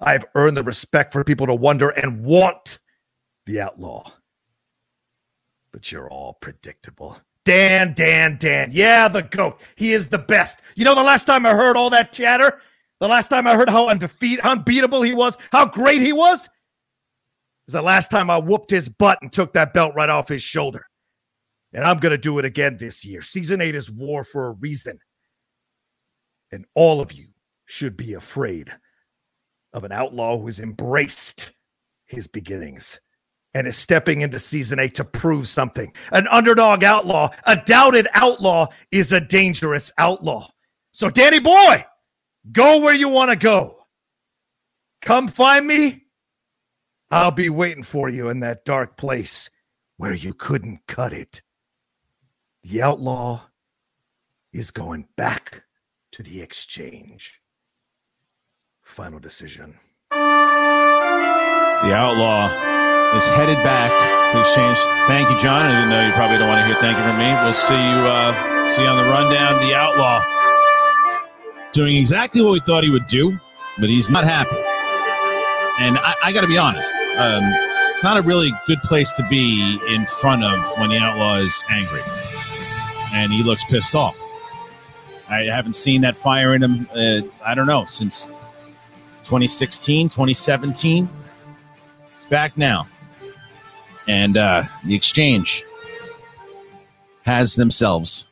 I've earned the respect for people to wonder and want the Outlaw. But you're all predictable. Dan, Dan, Dan. Yeah, the GOAT. He is the best. You know, the last time I heard all that chatter, the last time I heard how undefe- unbeatable he was, how great he was, is the last time I whooped his butt and took that belt right off his shoulder. And I'm going to do it again this year. Season eight is war for a reason. And all of you should be afraid of an outlaw who has embraced his beginnings and is stepping into season eight to prove something. An underdog outlaw, a doubted outlaw, is a dangerous outlaw. So, Danny boy, go where you want to go. Come find me. I'll be waiting for you in that dark place where you couldn't cut it. The outlaw is going back to the exchange. Final decision. The outlaw is headed back to the exchange. Thank you, John. I didn't know you probably don't want to hear thank you from me. We'll see you uh, see you on the rundown. The Outlaw doing exactly what we thought he would do, but he's not happy. And I, I got to be honest, um, it's not a really good place to be in front of when the Outlaw is angry. And he looks pissed off. I haven't seen that fire in him, uh, I don't know, since twenty sixteen, twenty seventeen. He's back now. And uh, the exchange has themselves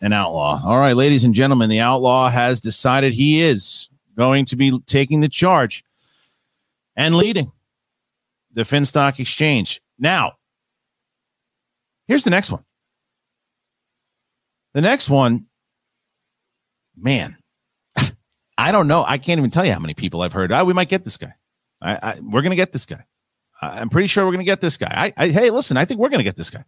an outlaw. All right, ladies and gentlemen, the outlaw has decided he is going to be taking the charge and leading the Finstock Exchange. Now, here's the next one. The next one, man, I don't know. I can't even tell you how many people I've heard. Oh, we might get this guy. I, I, we're going to get this guy. I'm pretty sure we're going to get this guy. I, I, hey, listen, I think we're going to get this guy.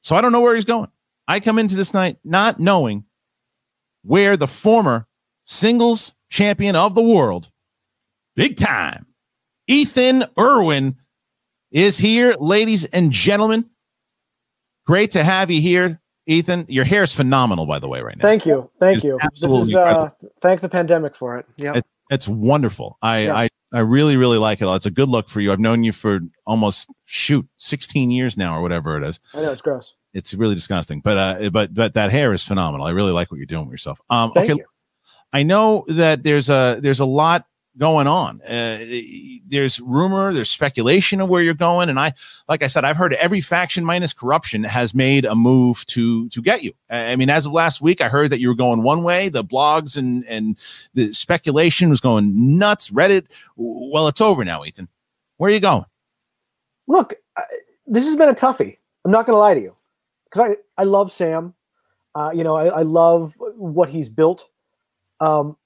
So I don't know where he's going. I come into this night not knowing where the former singles champion of the world, big time, Ethan Irwin, is here. Ladies and gentlemen, great to have you here, Ethan. Your hair is phenomenal, by the way, right now. Thank you. Thank it's you. Absolutely this is, uh, thank the pandemic for it. Yeah. It, it's wonderful. I, yeah. I, I really, really like it. It's a good look for you. I've known you for almost, shoot, sixteen years now or whatever it is. I know, it's gross. It's really disgusting. But uh, but but that hair is phenomenal. I really like what you're doing with yourself. Um, Thank okay, you. I know that there's a, there's a lot going on. Uh, there's rumor, there's speculation of where you're going. And I, like I said, I've heard every faction minus Corruption has made a move to, to get you. I mean, as of last week, I heard that you were going one way. The blogs and, and the speculation was going nuts. Reddit. Well, it's over now, Ethan. Where are you going? Look, I, this has been a toughie. I'm not going to lie to you, because I, I love Sam. Uh, you know, I, I love what he's built. Um,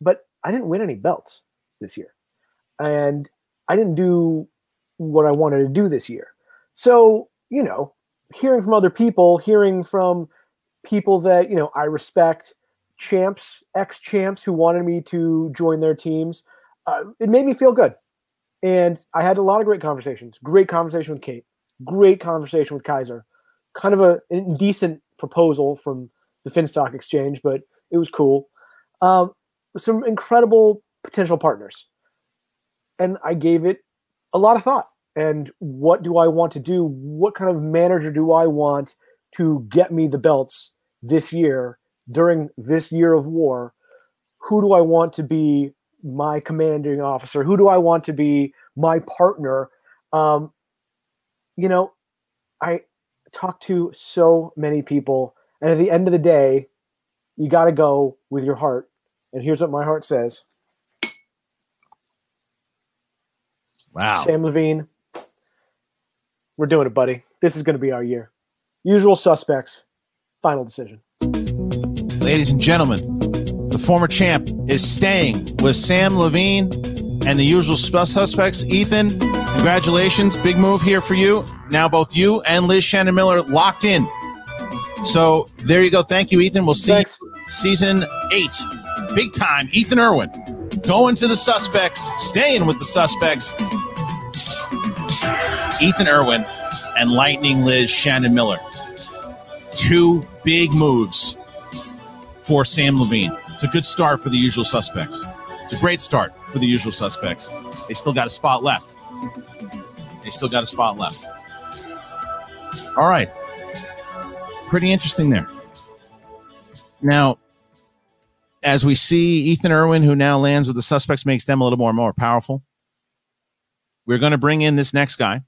but I didn't win any belts this year, and I didn't do what I wanted to do this year. So, you know, hearing from other people, hearing from people that, you know, I respect, champs, ex-champs who wanted me to join their teams, uh, it made me feel good. And I had a lot of great conversations. Great conversation with Kate, great conversation with Kaiser, kind of a indecent proposal from the Finstock Exchange, but it was cool. Um, some incredible potential partners. And I gave it a lot of thought. And what do I want to do? What kind of manager do I want to get me the belts this year during this year of war? Who do I want to be my commanding officer? Who do I want to be my partner? Um, you know, I talked to so many people, and at the end of the day, you got to go with your heart. And here's what my heart says. Wow. Sam Levine, we're doing it, buddy. This is going to be our year. Usual Suspects, final decision. Ladies and gentlemen, the former champ is staying with Sam Levine and the Usual Suspects. Ethan, congratulations. Big move here for you. Now both you and Liz Shannon Miller locked in. So there you go. Thank you, Ethan. We'll see Thanks. you season eight. Big time. Ethan Irwin going to the Suspects, staying with the Suspects. Ethan Irwin and Lightning Liz Shannon Miller. Two big moves for Sam Levine. It's a good start for the Usual Suspects. It's a great start for the Usual Suspects. They still got a spot left. They still got a spot left. All right. Pretty interesting there. Now, as we see Ethan Irwin, who now lands with the Suspects, makes them a little more more powerful. We're going to bring in this next guy.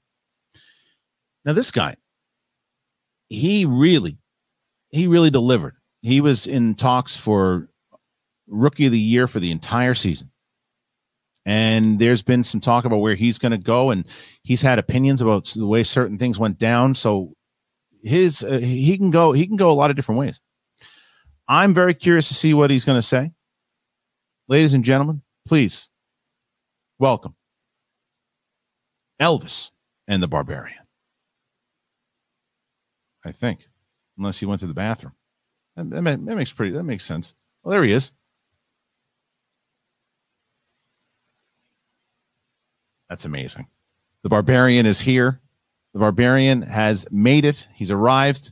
Now, this guy, he really, he really delivered. He was in talks for Rookie of the Year for the entire season. And there's been some talk about where he's going to go, and he's had opinions about the way certain things went down. So His uh, he can go he can go a lot of different ways. I'm very curious to see what he's going to say. Ladies and gentlemen, please welcome Elvis and the Barbarian. I think, unless he went to the bathroom, that, that, that makes pretty that makes sense. Well, there he is. That's amazing. The Barbarian is here. The Barbarian has made it. He's arrived,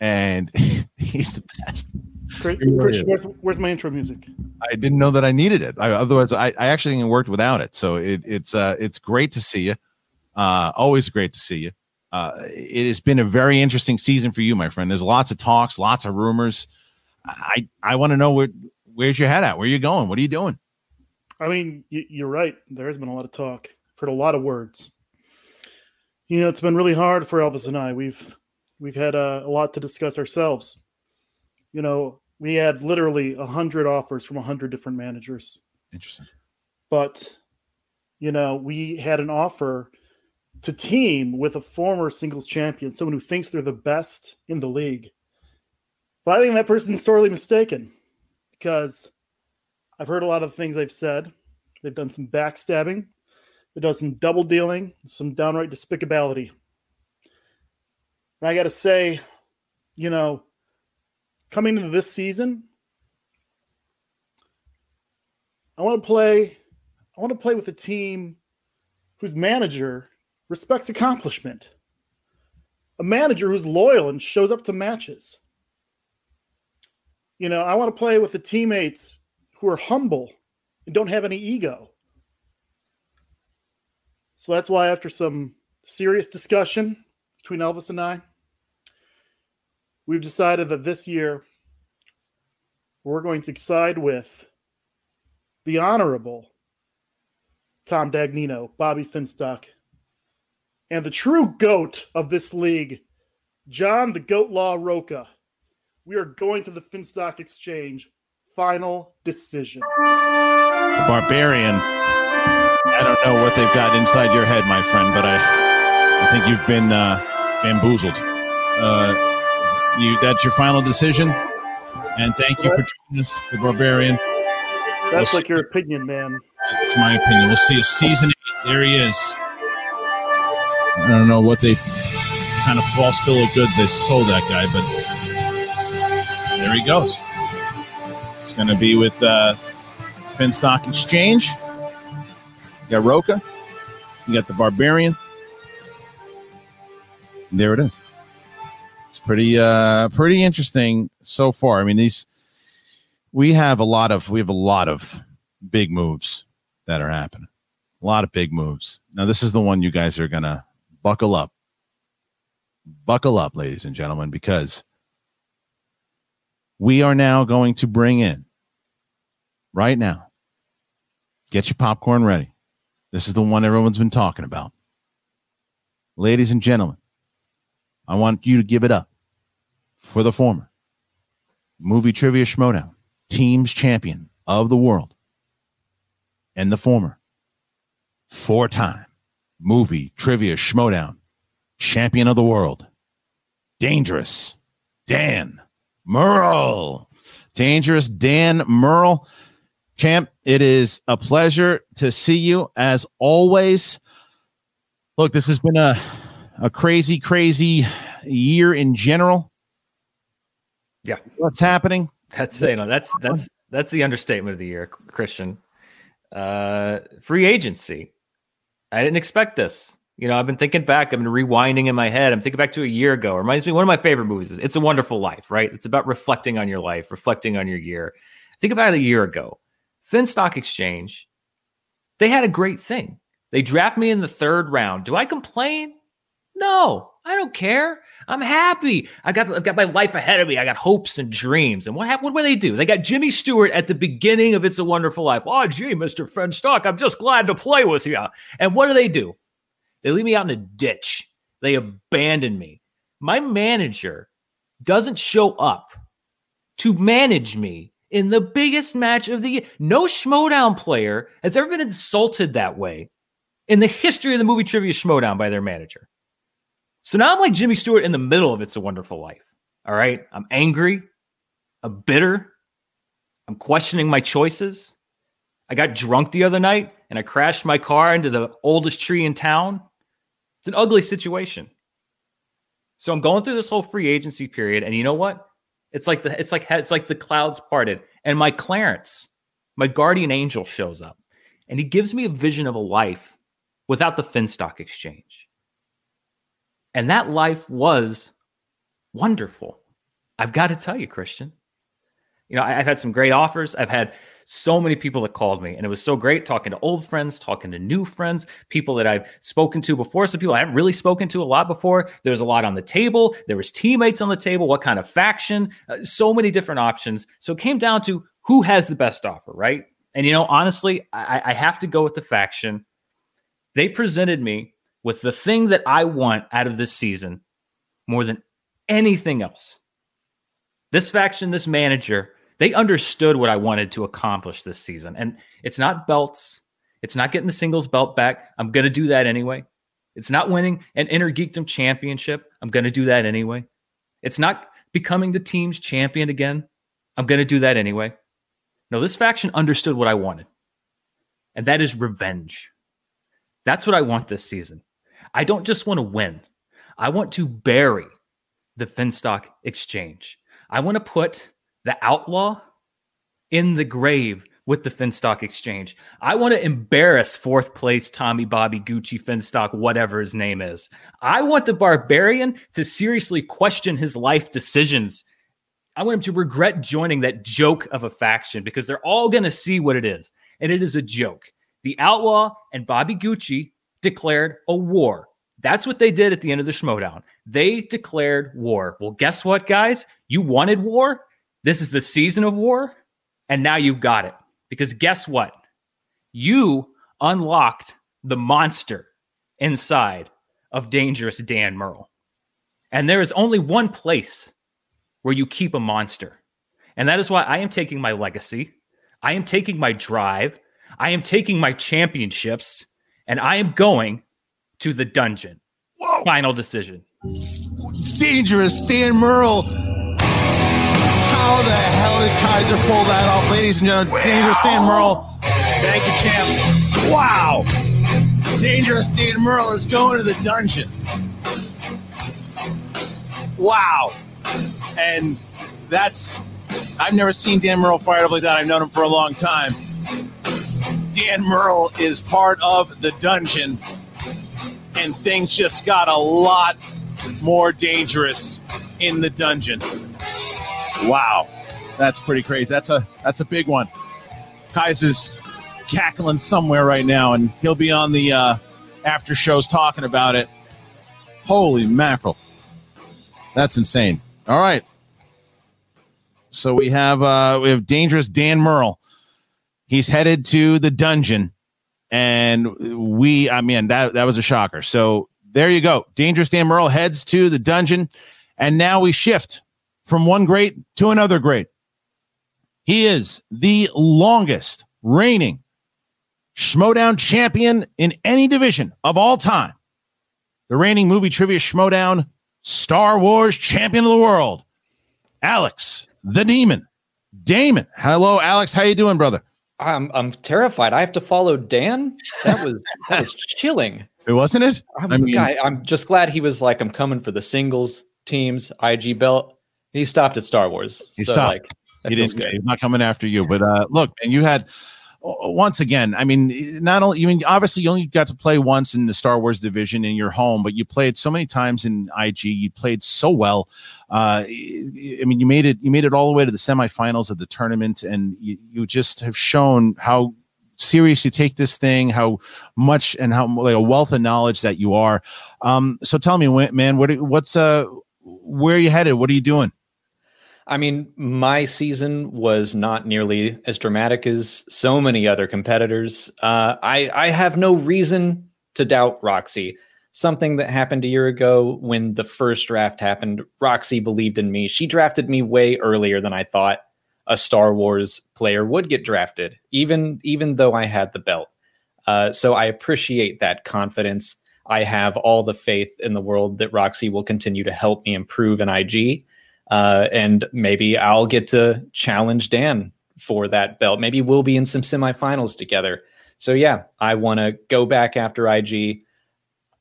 and he's the best. Great. Chris, where's, where's my intro music? I didn't know that I needed it. I, otherwise, I, I actually worked without it. So it, it's uh, it's great to see you. Uh, always great to see you. Uh, it has been a very interesting season for you, my friend. There's lots of talks, lots of rumors. I I want to know where where's your head at? Where are you going? What are you doing? I mean, you're right. There has been a lot of talk. I've heard a lot of words. You know, it's been really hard for Elvis and I. We've we've had uh, a lot to discuss ourselves. You know, we had literally one hundred offers from one hundred different managers. Interesting. But, you know, we had an offer to team with a former singles champion, someone who thinks they're the best in the league. But I think that person's sorely mistaken, because I've heard a lot of things they've said. They've done some backstabbing. It does some double dealing, some downright despicability. And I got to say, you know, coming into this season, I want to play. I want to play with a team whose manager respects accomplishment, a manager who's loyal and shows up to matches. You know, I want to play with the teammates who are humble and don't have any ego. So that's why, after some serious discussion between Elvis and I, we've decided that this year we're going to side with the Honorable Tom Dagnino, Bobby Finstock, and the true GOAT of this league, John the Goat Law Rocha. We are going to the Finstock Exchange. Final decision. Barbarian. I don't know what they've got inside your head, my friend, but I, I think you've been uh, bamboozled. Uh, you, that's your final decision. And thank you for joining us, the Barbarian. That's we'll like your opinion, man. That's my opinion. We'll see a season eight. There he is. I don't know what they kind of false bill of goods they sold that guy, but there he goes. It's going to be with uh, Finstock Exchange. You got Rocha. You got the Barbarian. And there it is. It's pretty, uh, pretty interesting so far. I mean, these we have a lot of we have a lot of big moves that are happening. A lot of big moves. Now, this is the one you guys are going to buckle up. Buckle up, ladies and gentlemen, because we are now going to bring in, right now, get your popcorn ready. This is the one everyone's been talking about. Ladies and gentlemen, I want you to give it up for the former Movie Trivia Schmodown Teams Champion of the World and the former four-time Movie Trivia Schmodown Champion of the World, Dangerous Dan Murrell. Dangerous Dan Murrell. Champ, it is a pleasure to see you as always. Look, this has been a, a crazy, crazy year in general. Yeah. What's happening? That's you know, that's that's that's the understatement of the year, Christian. Uh, free agency. I didn't expect this. You know, I've been thinking back. I've been rewinding in my head. I'm thinking back to a year ago. It reminds me, one of my favorite movies is It's a Wonderful Life, right? It's about reflecting on your life, reflecting on your year. Think about it a year ago. Finstock Exchange, they had a great thing. They draft me in the third round. Do I complain? No, I don't care. I'm happy. I got, I've got my life ahead of me. I got hopes and dreams. And what happened? What do they do? They got Jimmy Stewart at the beginning of It's a Wonderful Life. Oh, gee, Mister Finstock, I'm just glad to play with you. And what do they do? They leave me out in a ditch. They abandon me. My manager doesn't show up to manage me in the biggest match of the year. No Schmodown player has ever been insulted that way in the history of the Movie Trivia Schmodown by their manager. So now I'm like Jimmy Stewart in the middle of It's a Wonderful Life. All right? I'm angry. I'm bitter. I'm questioning my choices. I got drunk the other night, and I crashed my car into the oldest tree in town. It's an ugly situation. So I'm going through this whole free agency period, and you know what? It's like the it's like it's like the clouds parted, and my Clarence, my guardian angel, shows up, and he gives me a vision of a life without the Finstock Exchange. And that life was wonderful. I've got to tell you, Christian. You know, I've had some great offers. I've had so many people that called me, and it was so great talking to old friends, talking to new friends, people that I've spoken to before, some people I haven't really spoken to a lot before. There's a lot on the table. There was teammates on the table. What kind of faction? Uh, so many different options. So it came down to who has the best offer, right? And, you know, honestly, I, I have to go with the faction. They presented me with the thing that I want out of this season more than anything else. This faction, this manager, they understood what I wanted to accomplish this season. And it's not belts. It's not getting the singles belt back. I'm going to do that anyway. It's not winning an Intergeekdom championship. I'm going to do that anyway. It's not becoming the team's champion again. I'm going to do that anyway. No, this faction understood what I wanted. And that is revenge. That's what I want this season. I don't just want to win. I want to bury the Finstock Exchange. I want to put the outlaw in the grave with the Finstock Exchange. I want to embarrass fourth place Tommy, Bobby, Gucci, Finstock, whatever his name is. I want the Barbarian to seriously question his life decisions. I want him to regret joining that joke of a faction because they're all going to see what it is. And it is a joke. The outlaw and Bobby Gucci declared a war. That's what they did at the end of the Schmodown. They declared war. Well, guess what, guys? You wanted war. This is the season of war, and now you've got it. Because guess what? You unlocked the monster inside of Dangerous Dan Murrell. And there is only one place where you keep a monster. And that is why I am taking my legacy. I am taking my drive. I am taking my championships. And I am going to the dungeon. Whoa. Final decision. Dangerous Dan Murrell. How the hell did Kaiser pull that off? Ladies and gentlemen, wow. Dangerous Dan Murrell. Thank you, champ. Wow. Dangerous Dan Murrell is going to the dungeon. Wow. And that's... I've never seen Dan Murrell fired up like that. I've known him for a long time. Dan Murrell is part of the dungeon. And things just got a lot more dangerous in the dungeon. Wow. That's pretty crazy. That's a that's a big one. Kaiser's cackling somewhere right now, and he'll be on the uh, after shows talking about it. Holy mackerel. That's insane. All right. So we have uh, we have Dangerous Dan Murrell. He's headed to the dungeon, and we, I mean, that, that was a shocker. So there you go. Dangerous Dan Murrell heads to the dungeon, and now we shift from one great to another great. He is the longest reigning Schmodown champion in any division of all time. The reigning Movie Trivia Schmodown Star Wars champion of the world, Alex the Demon Damon. Hello, Alex. How you doing, brother? I'm I'm terrified. I have to follow Dan. That was that was chilling. It wasn't it? I'm, I mean, guy, I'm just glad he was like, I'm coming for the singles teams, I G belt. He stopped at Star Wars. He so, stopped. Like, he didn't, good. He's not coming after you. But uh, look, and you had once again. I mean, not only you I mean obviously you only got to play once in the Star Wars division in your home, but you played so many times in I G. You played so well. Uh, I mean, you made it. You made it all the way to the semifinals of the tournament, and you, you just have shown how serious you take this thing, how much and how like a wealth of knowledge that you are. Um, so tell me, man, what what's uh, where are you headed? What are you doing? I mean, my season was not nearly as dramatic as so many other competitors. Uh, I I have no reason to doubt Roxy. Something that happened a year ago when the first draft happened, Roxy believed in me. She drafted me way earlier than I thought a Star Wars player would get drafted, even, even though I had the belt. Uh, so I appreciate that confidence. I have all the faith in the world that Roxy will continue to help me improve in I G. Uh, and maybe I'll get to challenge Dan for that belt. Maybe we'll be in some semifinals together. So yeah, I want to go back after I G.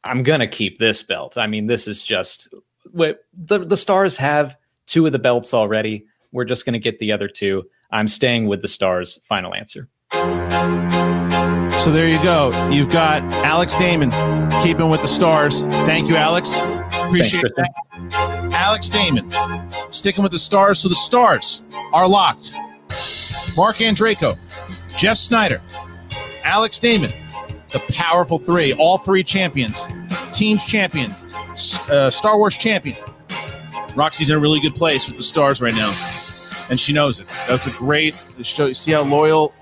I'm going to keep this belt. I mean, this is just what the, the Stars have two of the belts already. We're just going to get the other two. I'm staying with the Stars. Final answer. So there you go. You've got Alex Damon keeping with the Stars. Thank you, Alex. Appreciate that. Alex Damon sticking with the Stars. So the Stars are locked. Mark Andrejko, Jeff Snyder, Alex Damon. It's a powerful three. All three champions. Teams champions. Uh, Star Wars champion. Roxy's in a really good place with the Stars right now. And she knows it. That's a great show. You see how loyal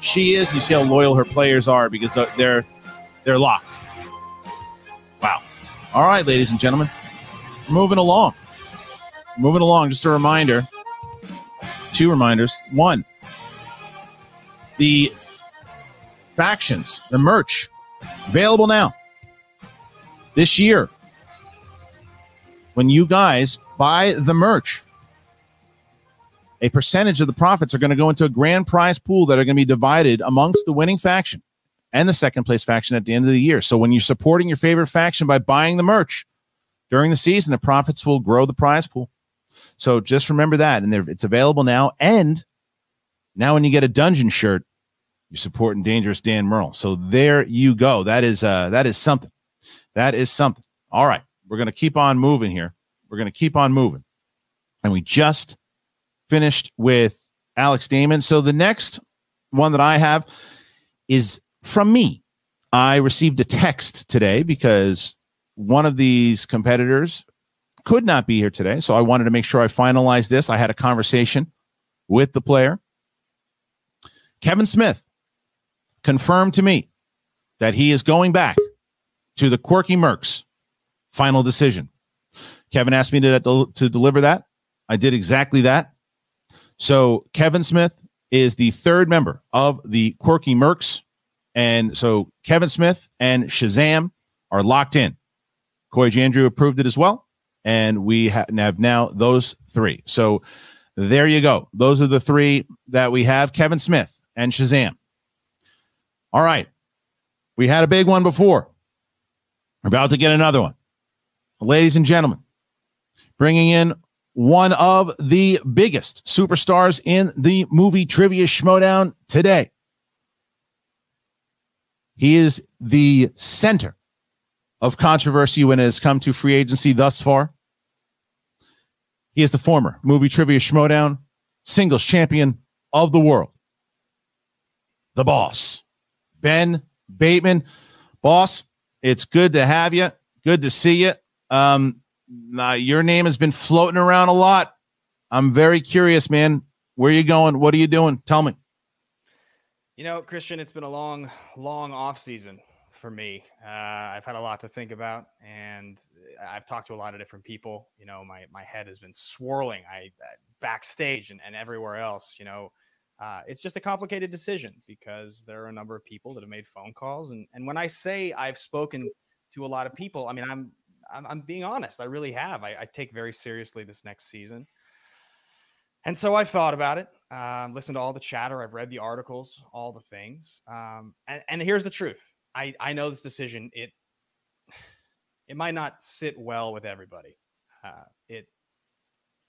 she is. You see how loyal her players are because they're they're locked. Wow. All right, ladies and gentlemen. We're moving along. Moving along. Just a reminder. Two reminders. One. The... Factions, the merch, available now. This year, when you guys buy the merch, a percentage of the profits are going to go into a grand prize pool that are going to be divided amongst the winning faction and the second place faction at the end of the year. So when you're supporting your favorite faction by buying the merch during the season, the profits will grow the prize pool. So just remember that, and it's available now. And now when you get a dungeon shirt, you're supporting Dangerous Dan Murrell. So there you go. That is uh, that is something. That is something. All right. We're going to keep on moving here. We're going to keep on moving. And we just finished with Alex Damon. So the next one that I have is from me. I received a text today because one of these competitors could not be here today. So I wanted to make sure I finalized this. I had a conversation with the player. Kevin Smith confirmed to me that he is going back to the Quirky Mercs. Final decision. Kevin asked me to, to deliver that. I did exactly that. So Kevin Smith is the third member of the Quirky Mercs. And so Kevin Smith and Shazam are locked in. Coy Jandrew approved it as well. And we ha- have now those three. So there you go. Those are the three that we have, Kevin Smith and Shazam. All right. We had a big one before. We're about to get another one. Ladies and gentlemen, bringing in one of the biggest superstars in the Movie Trivia Schmodown today. He is the center of controversy when it has come to free agency thus far. He is the former Movie Trivia Schmodown singles champion of the world. The boss, Ben Bateman. Boss, it's good to have you. Good to see you. Um, nah, your name has been floating around a lot. I'm very curious, man. Where are you going? What are you doing? Tell me. You know, Christian, it's been a long, long off season for me. Uh, I've had a lot to think about, and I've talked to a lot of different people. You know, my, my head has been swirling. I backstage and, and everywhere else, you know, uh, it's just a complicated decision because there are a number of people that have made phone calls. And, and when I say I've spoken to a lot of people, I mean, I'm, I'm, I'm being honest. I really have. I, I take very seriously this next season. And so I've thought about it, um, listened to all the chatter. I've read the articles, all the things. Um, and, and here's the truth. I, I know this decision. It, it might not sit well with everybody. Uh, it,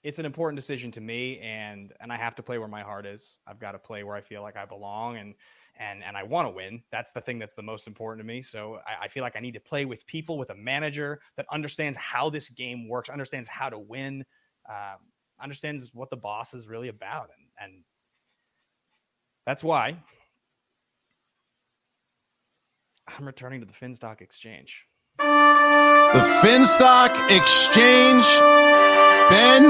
it's an important decision to me, and, and I have to play where my heart is. I've got to play where I feel like I belong, and, and, and I want to win. That's the thing that's the most important to me. So I, I feel like I need to play with people, with a manager that understands how this game works, understands how to win, uh, understands what the boss is really about. And, and that's why I'm returning to the Finstock Exchange. The Finstock Exchange. Ben,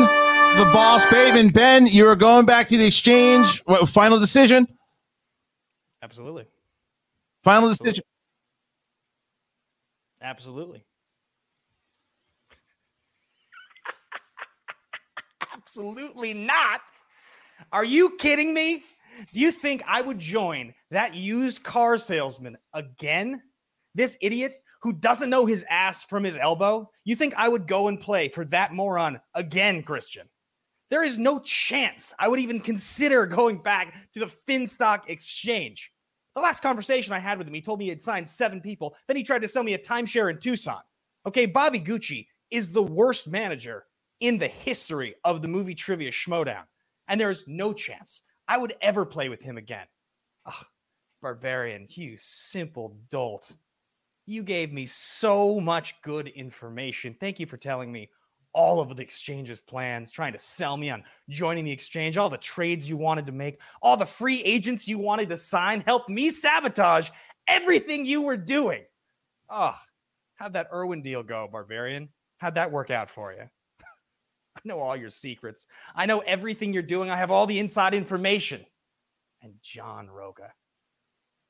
the boss, babe, and Ben, you are going back to the exchange. What, final decision? Absolutely. Final decision. Absolutely. Absolutely not. Are you kidding me? Do you think I would join that used car salesman again? This idiot who doesn't know his ass from his elbow? You think I would go and play for that moron again, Christian? There is no chance I would even consider going back to the Finstock Exchange. The last conversation I had with him, he told me he had signed seven people. Then he tried to sell me a timeshare in Tucson. Okay, Bobby Gucci is the worst manager in the history of the Movie Trivia Schmodown. And there is no chance I would ever play with him again. Ugh, Barbarian, you simple dolt. You gave me so much good information. Thank you for telling me all of the exchange's plans, trying to sell me on joining the exchange, all the trades you wanted to make, all the free agents you wanted to sign, helped me sabotage everything you were doing. Oh, how'd that Irwin deal go, Barbarian? How'd that work out for you? I know all your secrets. I know everything you're doing. I have all the inside information. And John Rocha.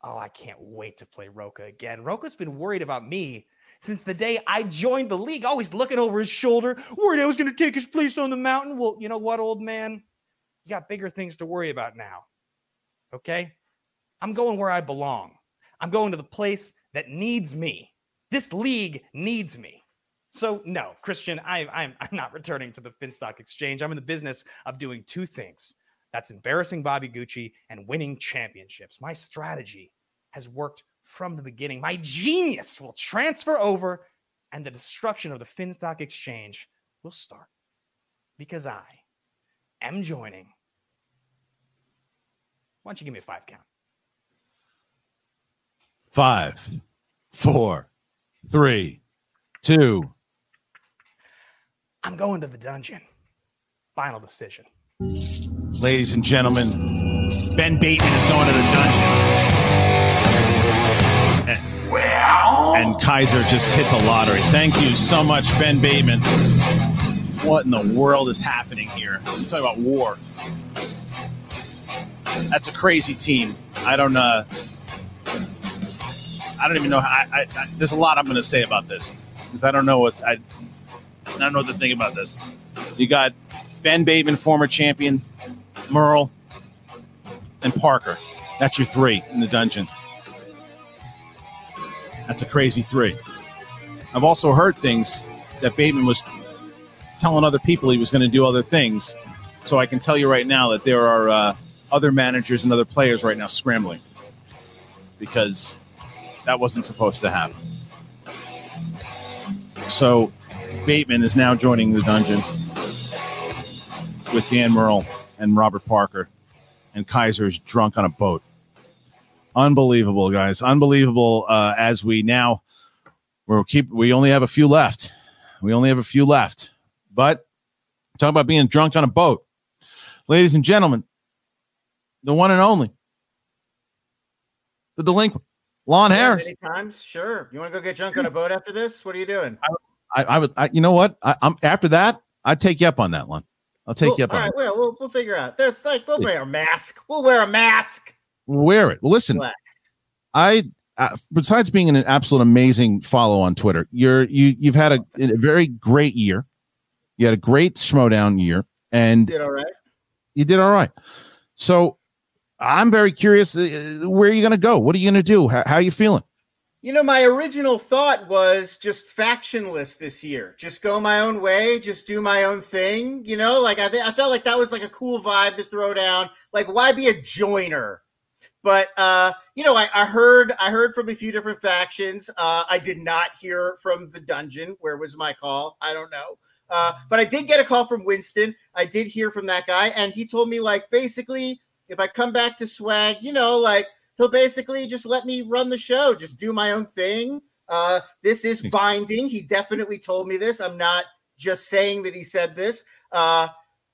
Oh, I can't wait to play Rocha again. Rocha's been worried about me since the day I joined the league, always looking over his shoulder, worried I was going to take his place on the mountain. Well, you know what, old man? You got bigger things to worry about now, okay? I'm going where I belong. I'm going to the place that needs me. This league needs me. So, no, Christian, I, I'm, I'm not returning to the Finstock Exchange. I'm in the business of doing two things. That's embarrassing Bobby Gucci and winning championships. My strategy has worked from the beginning. My genius will transfer over, and the destruction of the Finstock Exchange will start, because I am joining. Why don't you give me a five count? Five, four, three, two. I'm going to the dungeon. Final decision. Ladies and gentlemen, Ben Bateman is going to the dungeon. And Kaiser just hit the lottery. Thank you so much, Ben Bateman. What in the world is happening here? Let's talk about war. That's a crazy team. I don't know. Uh, I don't even know. How, I, I, I there's a lot I'm going to say about this because I don't know what I, I don't know what to think about this. You got Ben Bateman, former champion, Murrell, and Parker. That's your three in the dungeon. That's a crazy three. I've also heard things that Bateman was telling other people he was going to do other things. So I can tell you right now that there are uh, other managers and other players right now scrambling because that wasn't supposed to happen. So Bateman is now joining the dungeon with Dan Murrell and Robert Parker, and Kaiser is drunk on a boat. Unbelievable, guys. Unbelievable uh, as we now we're keep, we only have a few left. We only have a few left. But talk about being drunk on a boat. Ladies and gentlemen, the one and only, the delinquent, Lon yeah, Harris. Times, sure. You want to go get drunk on a boat after this? What are you doing? I, I, I would. I, you know what? I, I'm after that. I'd take you up on that one. I'll take well, you up all on right, that. Well, we'll we'll figure out. There's like we'll yeah. wear a mask. We'll wear a mask. We'll wear it. Well, listen, Black. I uh, besides being an absolute amazing follow on Twitter, you're you you've had a, a very great year. You had a great Schmodown year, and you did all right. You did all right. So I'm very curious. Uh, where are you going to go? What are you going to do? How, how are you feeling? You know, my original thought was just factionless this year. Just go my own way. Just do my own thing. You know, like I, th- I felt like that was like a cool vibe to throw down. Like, why be a joiner? But, uh, you know, I, I heard I heard from a few different factions. Uh, I did not hear from the dungeon. Where was my call? I don't know. Uh, but I did get a call from Winston. I did hear from that guy. And he told me, like, basically, if I come back to Swag, you know, like, he'll basically just let me run the show. Just do my own thing. Uh, this is binding. He definitely told me this. I'm not just saying that he said this. Uh,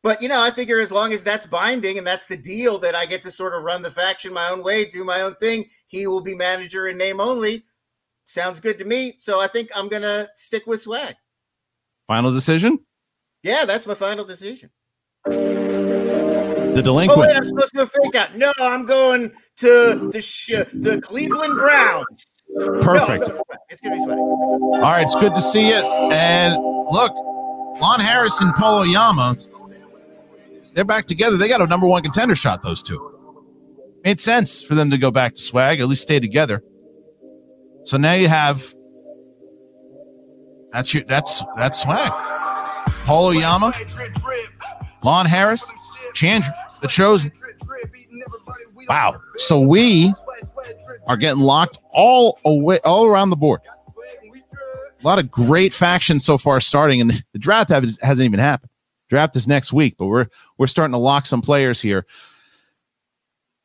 but, you know, I figure as long as that's binding and that's the deal that I get to sort of run the faction my own way, do my own thing, he will be manager in name only. Sounds good to me. So I think I'm going to stick with Swag. Final decision? Yeah, that's my final decision. The delinquent. Oh, wait, I'm supposed to fake out. No, I'm going to the sh- the Cleveland Browns. Perfect. No, no, it's going to be sweaty. All right, it's good to see it. And look, Lon Harris and Paul Oyama, they're back together. They got a number one contender shot, those two. Made sense for them to go back to Swag, or at least stay together. So now you have... That's your, that's that's Swag. Paul Oyama, Lon Harris, Chandru, The Chosen. Wow. So we are getting locked all away, all around the board. A lot of great factions so far starting, and the draft hasn't even happened. Draft is next week, but we're we're starting to lock some players here.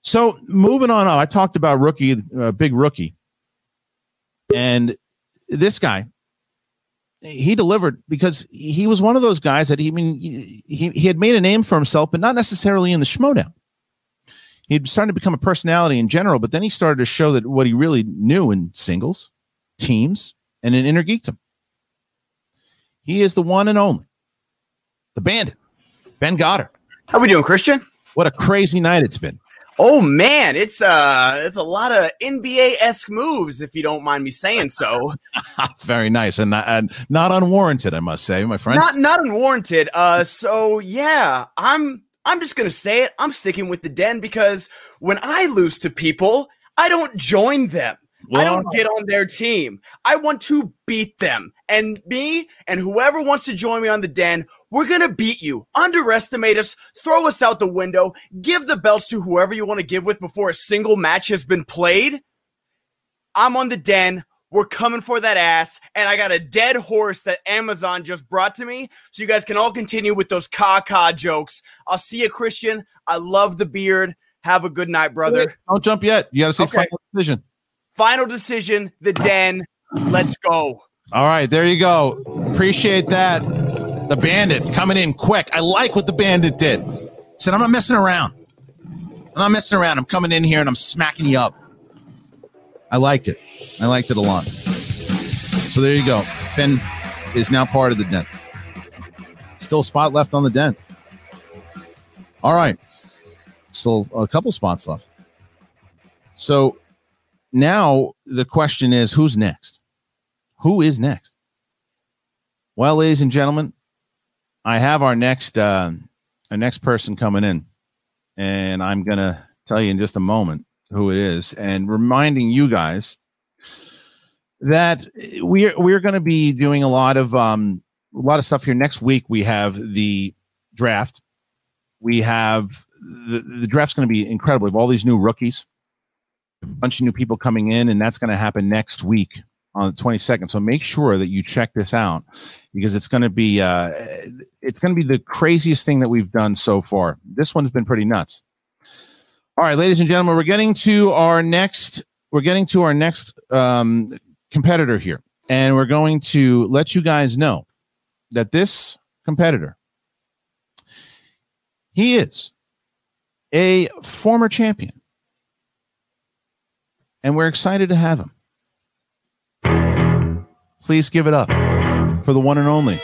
So moving on, I talked about rookie, uh, big rookie, and this guy. He delivered because he was one of those guys that he, I mean, he, he had made a name for himself, but not necessarily in the Schmodown. He'd started to become a personality in general, but then he started to show that what he really knew in singles, teams, and in Intergeekdom. He is the one and only, the bandit, Ben Goddard. How we doing, Christian? What a crazy night it's been. Oh man, it's uh, it's a lot of N B A-esque moves, if you don't mind me saying so. Very nice, and not, and not unwarranted, I must say, my friend. Not not unwarranted. Uh, so yeah, I'm I'm just gonna say it. I'm sticking with the Den because when I lose to people, I don't join them. Well, I don't get on their team. I want to beat them, and me and whoever wants to join me on the Den, we're going to beat you. Underestimate us, throw us out the window, give the belts to whoever you want to give with before a single match has been played. I'm on the Den. We're coming for that ass, and I got a dead horse that Amazon just brought to me, so you guys can all continue with those caca jokes. I'll see you, Christian. I love the beard. Have a good night, brother. Wait, don't jump yet. You got to say okay. Final decision. Final decision, the Den. Let's go. All right, there you go. Appreciate that. The bandit coming in quick. I like what the bandit did. Said, I'm not messing around. I'm not messing around. I'm coming in here and I'm smacking you up. I liked it. I liked it a lot. So there you go. Ben is now part of the Den. Still a spot left on the Den. All right. Still a couple spots left. So now the question is, who's next? Who is next? Well, ladies and gentlemen, I have our next uh, our next person coming in, and I'm going to tell you in just a moment who it is, and reminding you guys that we're we're going to be doing a lot of um, a lot of stuff here. Next week we have the draft. We have the, the draft's going to be incredible. We have all these new rookies, a bunch of new people coming in, and that's going to happen next week on the twenty-second. So make sure that you check this out, because it's going to be uh, it's going to be the craziest thing that we've done so far. This one's been pretty nuts. All right, ladies and gentlemen, we're getting to our next we're getting to our next um, competitor here, and we're going to let you guys know that this competitor, he is a former champion, and we're excited to have him. Please give it up for the one and only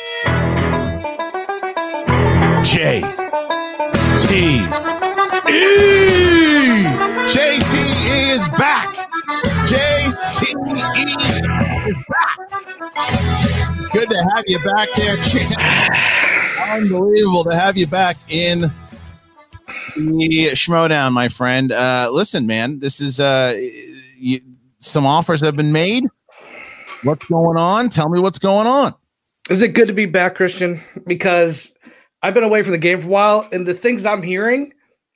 J T E. J T E is back. J T E is back. Good to have you back there, champ. Unbelievable to have you back in the Schmodown, my friend. Uh, listen, man, this is uh, you, some offers have been made. What's going on? Tell me what's going on. Is it good to be back, Christian? Because I've been away from the game for a while, and the things I'm hearing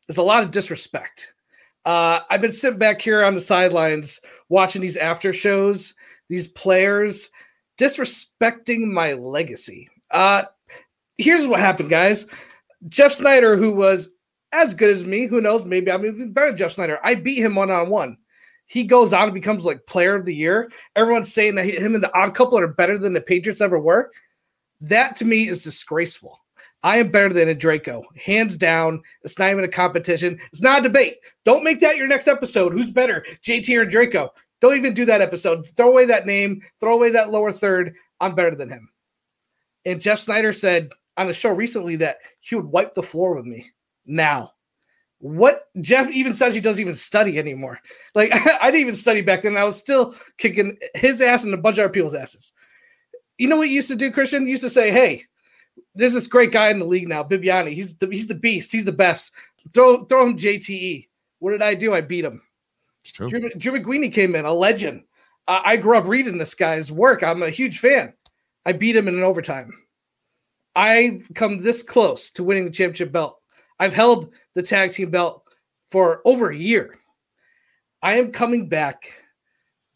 is a lot of disrespect. Uh, I've been sitting back here on the sidelines watching these after shows, these players disrespecting my legacy. Uh, here's what happened, guys. Jeff Snyder, who was as good as me, who knows, maybe I'm even better than Jeff Snyder. I beat him one-on-one. He goes on and becomes like player of the year. Everyone's saying that him and the Odd Couple are better than the Patriots ever were. That to me is disgraceful. I am better than Andrejko, hands down. It's not even a competition. It's not a debate. Don't make that your next episode. Who's better, J T or Andrejko? Don't even do that episode. Throw away that name. Throw away that lower third. I'm better than him. And Jeff Snyder said on a show recently that he would wipe the floor with me. Now, what Jeff even says, he doesn't even study anymore. Like, I didn't even study back then. I was still kicking his ass and a bunch of other people's asses. You know what you used to do, Christian? You used to say, hey, there's this great guy in the league now, Bibiani. He's the, he's the beast. He's the best. Throw throw him J T E. What did I do? I beat him. It's true. Drew, Drew McGuiney came in, a legend. Uh, I grew up reading this guy's work. I'm a huge fan. I beat him in an overtime. I've come this close to winning the championship belt. I've held the tag team belt for over a year. I am coming back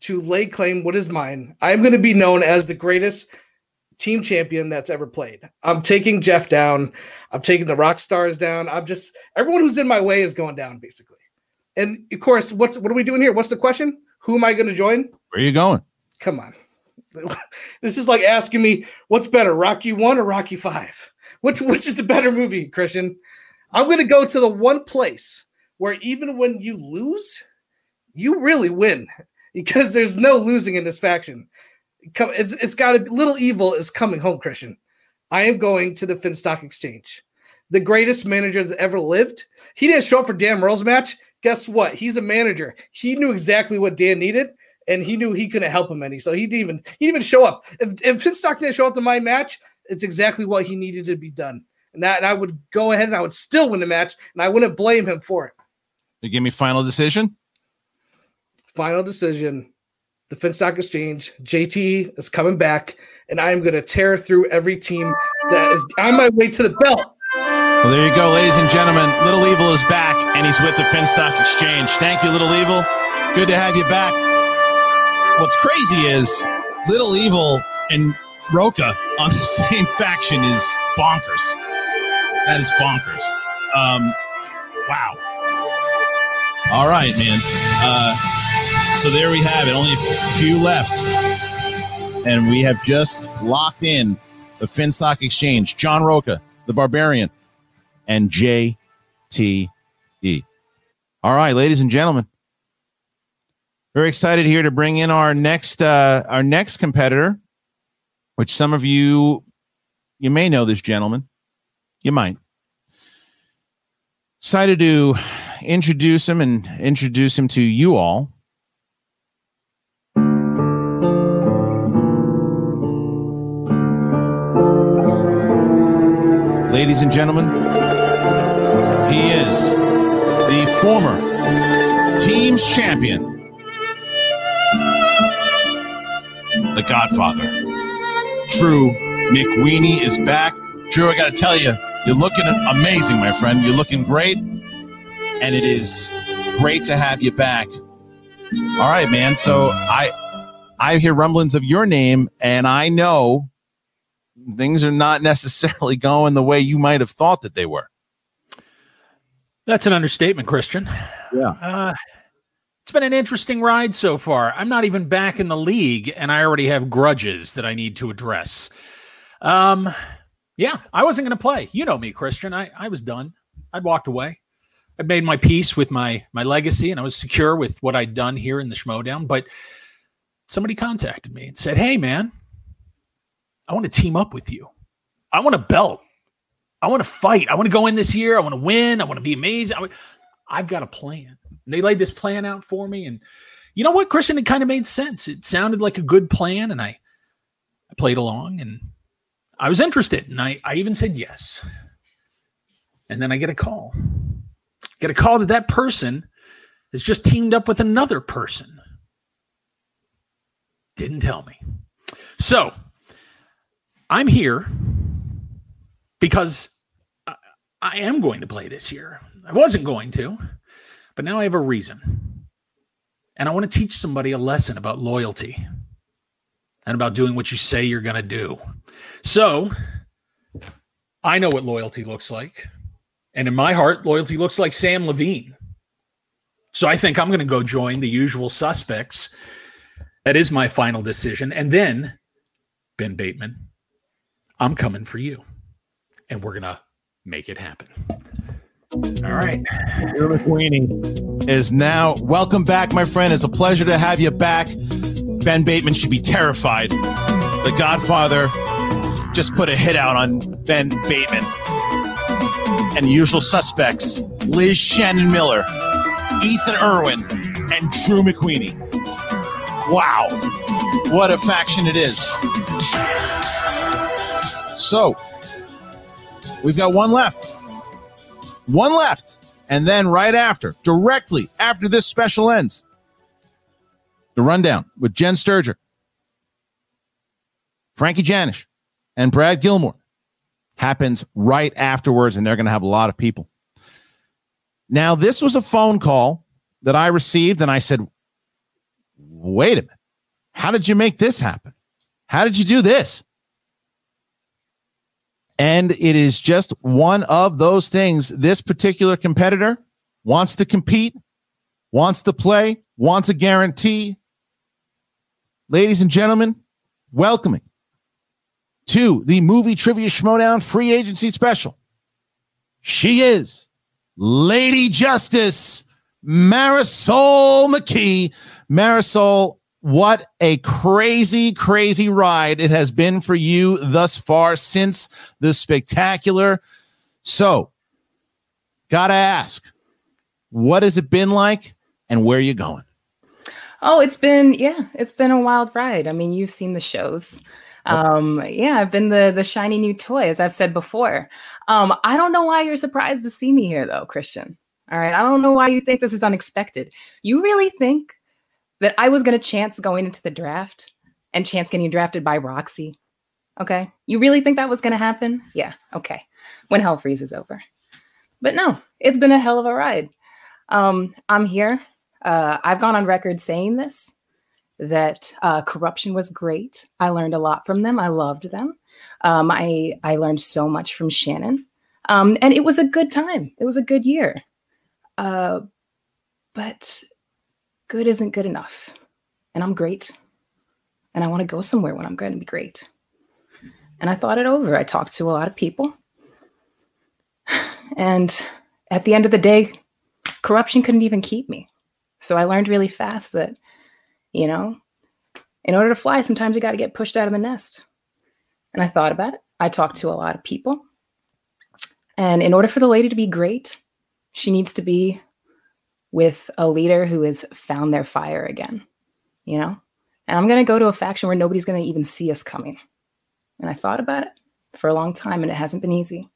to lay claim what is mine. I'm going to be known as the greatest team champion that's ever played. I'm taking Jeff down. I'm taking the Rock Stars down. I'm just, everyone who's in my way is going down, basically. And of course, what's what are we doing here? What's the question? Who am I going to join? Where are you going? Come on. This is like asking me, what's better, Rocky One or Rocky Five? Which which is the better movie, Christian? I'm going to go to the one place where even when you lose, you really win, because there's no losing in this faction. It's it's got a little evil is coming home, Christian. I am going to the Finstock Exchange, the greatest manager that's ever lived. He didn't show up for Dan Murrell's match. Guess what? He's a manager. He knew exactly what Dan needed, and he knew he couldn't help him any. So he didn't even he didn't even show up. If if Finstock didn't show up to my match, it's exactly what he needed to be done. And, that, and I would go ahead and I would still win the match, and I wouldn't blame him for it. You give me final decision? Final decision. The Finstock Exchange, J T is coming back, and I am going to tear through every team that is on my way to the belt. Well, there you go, ladies and gentlemen. Little Evil is back, and he's with the Finstock Exchange. Thank you, Little Evil. Good to have you back. What's crazy is Little Evil and Rocha on the same faction is bonkers. That is bonkers. Um, wow. All right, man. Uh, So there we have it. Only a few left. And we have just locked in the Finstock Exchange, John Rocha, the Barbarian, and J T E. All right, ladies and gentlemen. Very excited here to bring in our next uh, our next competitor, which some of you, you may know this gentleman. You might. Excited to introduce him and introduce him to you all. Ladies and gentlemen, he is the former team's champion, the Godfather. Drew McWeeny is back. Drew, I got to tell you, you're looking amazing, my friend. You're looking great, and it is great to have you back. All right, man. So I I hear rumblings of your name, and I know things are not necessarily going the way you might have thought that they were. That's an understatement, Christian. Yeah. Uh, it's been an interesting ride so far. I'm not even back in the league, and I already have grudges that I need to address. Um, yeah, I wasn't going to play. You know me, Christian. I, I was done. I'd walked away. I'd made my peace with my my legacy, and I was secure with what I'd done here in the Schmodown. But somebody contacted me and said, hey, man, I want to team up with you. I want a belt. I want to fight. I want to go in this year. I want to win. I want to be amazing. I w- I've got a plan. And they laid this plan out for me. And you know what, Christian, it kind of made sense. It sounded like a good plan, and I I played along, and I was interested, and I, I even said yes. And then I get a call. Get a call that that person has just teamed up with another person. Didn't tell me. So I'm here because I, I am going to play this year. I wasn't going to, but now I have a reason. And I want to teach somebody a lesson about loyalty and about doing what you say you're going to do. So I know what loyalty looks like. And in my heart, loyalty looks like Sam Levine. So I think I'm going to go join the Usual Suspects. That is my final decision. And then, Ben Bateman, I'm coming for you. And we're going to make it happen. All right. Drew McWeeny is now. Welcome back, my friend. It's a pleasure to have you back. Ben Bateman should be terrified. The Godfather just put a hit out on Ben Bateman. And the Usual Suspects, Liz Shannon Miller, Ethan Irwin, and Drew McWeeny. Wow. What a faction it is. So, we've got one left. One left. And then right after, directly after this special ends, the rundown with Jen Sturger, Frankie Janish, and Brad Gilmore. Happens right afterwards, and they're going to have a lot of people. Now, this was a phone call that I received, and I said, wait a minute. How did you make this happen? How did you do this? And it is just one of those things. This particular competitor wants to compete, wants to play, wants a guarantee. Ladies and gentlemen, welcoming to the Movie Trivia Schmodown Free Agency Special. She is Lady Justice Marisol McKee. Marisol, what a crazy, crazy ride it has been for you thus far since the spectacular. So, gotta ask, what has it been like and where are you going? Oh, it's been, yeah, it's been a wild ride. I mean, you've seen the shows. Um, yeah, I've been the, the shiny new toy, as I've said before. Um, I don't know why you're surprised to see me here, though, Christian. All right. I don't know why you think this is unexpected. You really think that I was going to chance going into the draft and chance getting drafted by Roxy? Okay. You really think that was going to happen? Yeah. Okay. When hell freezes over. But no, it's been a hell of a ride. Um, I'm here. Uh, I've gone on record saying this. That uh, Corruption was great. I learned a lot from them. I loved them. Um, I I learned so much from Shannon, um, and it was a good time. It was a good year, uh, but good isn't good enough. And I'm great, and I want to go somewhere when I'm going to be great. And I thought it over. I talked to a lot of people, and at the end of the day, Corruption couldn't even keep me. So I learned really fast that, you know, in order to fly, sometimes you got to get pushed out of the nest. And I thought about it. I talked to a lot of people. And in order for the lady to be great, she needs to be with a leader who has found their fire again, you know? And I'm going to go to a faction where nobody's going to even see us coming. And I thought about it for a long time, and it hasn't been easy.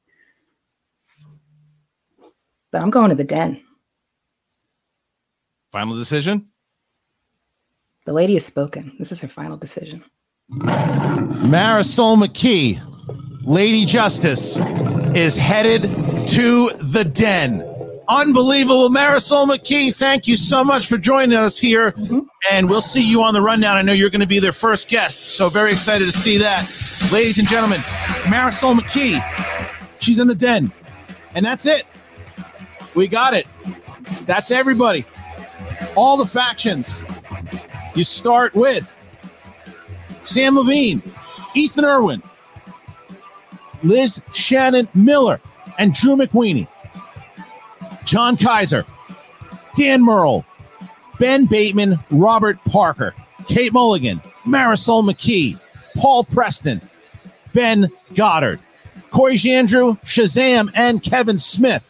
but I'm going to the Den. Final decision? The lady has spoken. This is her final decision. Marisol McKee, Lady Justice, is headed to the Den. Unbelievable. Marisol McKee, thank you so much for joining us here. Mm-hmm. And we'll see you on the rundown. I know you're going to be their first guest, so very excited to see that. Ladies and gentlemen, Marisol McKee, she's in the Den. And that's it. We got it. That's everybody. All the factions. You start with Sam Levine, Ethan Irwin, Liz Shannon Miller, and Drew McWeeny. John Kaiser, Dan Murrell, Ben Bateman, Robert Parker, Kate Mulligan, Marisol McKee, Paul Preston, Ben Goddard, Coy Jandrew, Shazam, and Kevin Smith.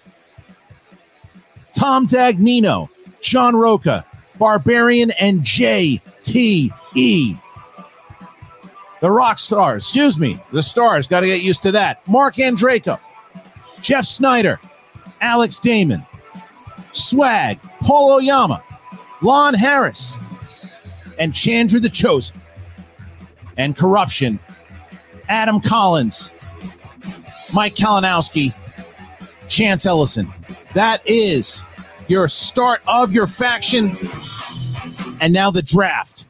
Tom Dagnino, John Rocha, Barbarian, and J T E. The Rock Stars, excuse me, the Stars, got to get used to that. Mark Andrejko, Jeff Snyder, Alex Damon, Swag, Paul Oyama, Lon Harris, and Chandru the Chosen. And Corruption, Adam Collins, Mike Kalinowski, Chance Ellison. That is your start of your faction. And now the draft.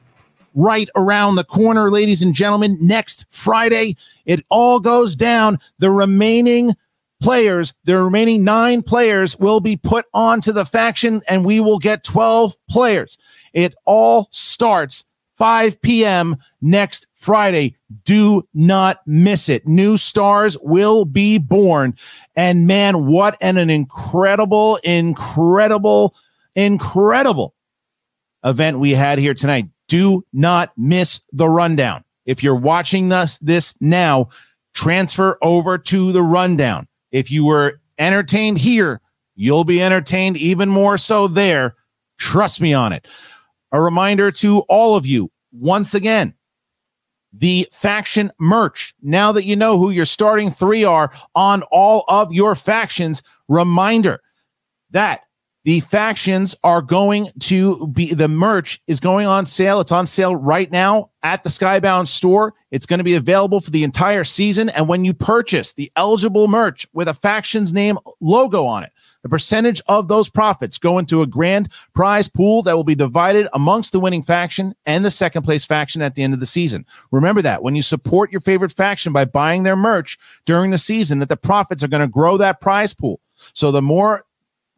Right around the corner, ladies and gentlemen. Next Friday, it all goes down. The remaining players, the remaining nine players will be put onto the faction, and we will get twelve players. It all starts five p.m. next Friday. Do not miss it. New stars will be born. And man, what an, an incredible, incredible, incredible event we had here tonight. Do not miss the rundown. If you're watching this, this now, transfer over to the rundown. If you were entertained here, you'll be entertained even more so there. Trust me on it. A reminder to all of you, once again, the faction merch. Now that you know who your starting three are on all of your factions, reminder that the factions are going to be, the merch is going on sale. It's on sale right now at the Skybound store. It's going to be available for the entire season. And when you purchase the eligible merch with a faction's name logo on it, the percentage of those profits go into a grand prize pool that will be divided amongst the winning faction and the second place faction at the end of the season. Remember that when you support your favorite faction by buying their merch during the season, that the profits are going to grow that prize pool. So the more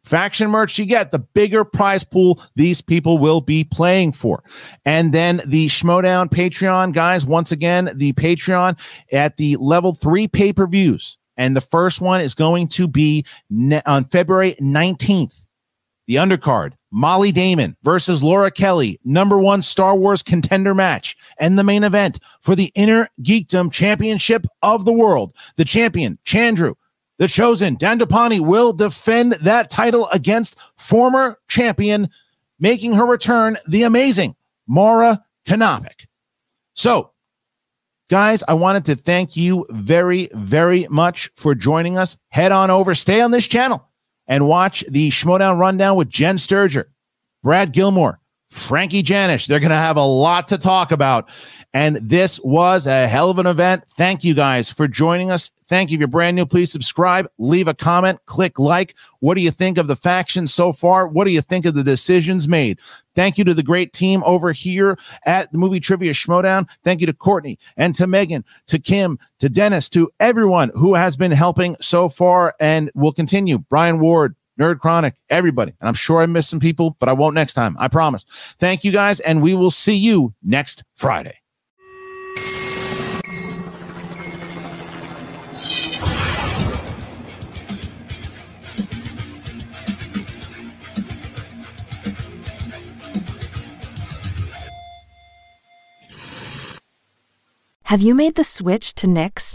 faction merch you get, the bigger prize pool these people will be playing for. And then the Schmodown Patreon, guys, once again, the Patreon at the level three pay-per-views. And the first one is going to be ne- on February nineteenth. The undercard, Molly Damon versus Laura Kelly, number one Star Wars contender match, and the main event for the Inner Geekdom Championship of the World. The champion, Chandru the Chosen, Dan Dapani, will defend that title against former champion, making her return, the amazing Mara Konopik. So, guys, I wanted to thank you very, very much for joining us. Head on over, stay on this channel, and watch the Schmodown Rundown with Jen Sturger, Brad Gilmore, Frankie Janish. They're going to have a lot to talk about. And this was a hell of an event. Thank you guys for joining us. Thank you. If you're brand new, please subscribe, leave a comment, click like. What do you think of the faction so far? What do you think of the decisions made? Thank you to the great team over here at the Movie Trivia Schmodown. Thank you to Courtney and to Megan, to Kim, to Dennis, to everyone who has been helping so far and will continue. Brian Ward, Nerd Chronic, everybody. And I'm sure I missed some people, but I won't next time. I promise. Thank you guys, and we will see you next Friday. Have you made the switch to Knix?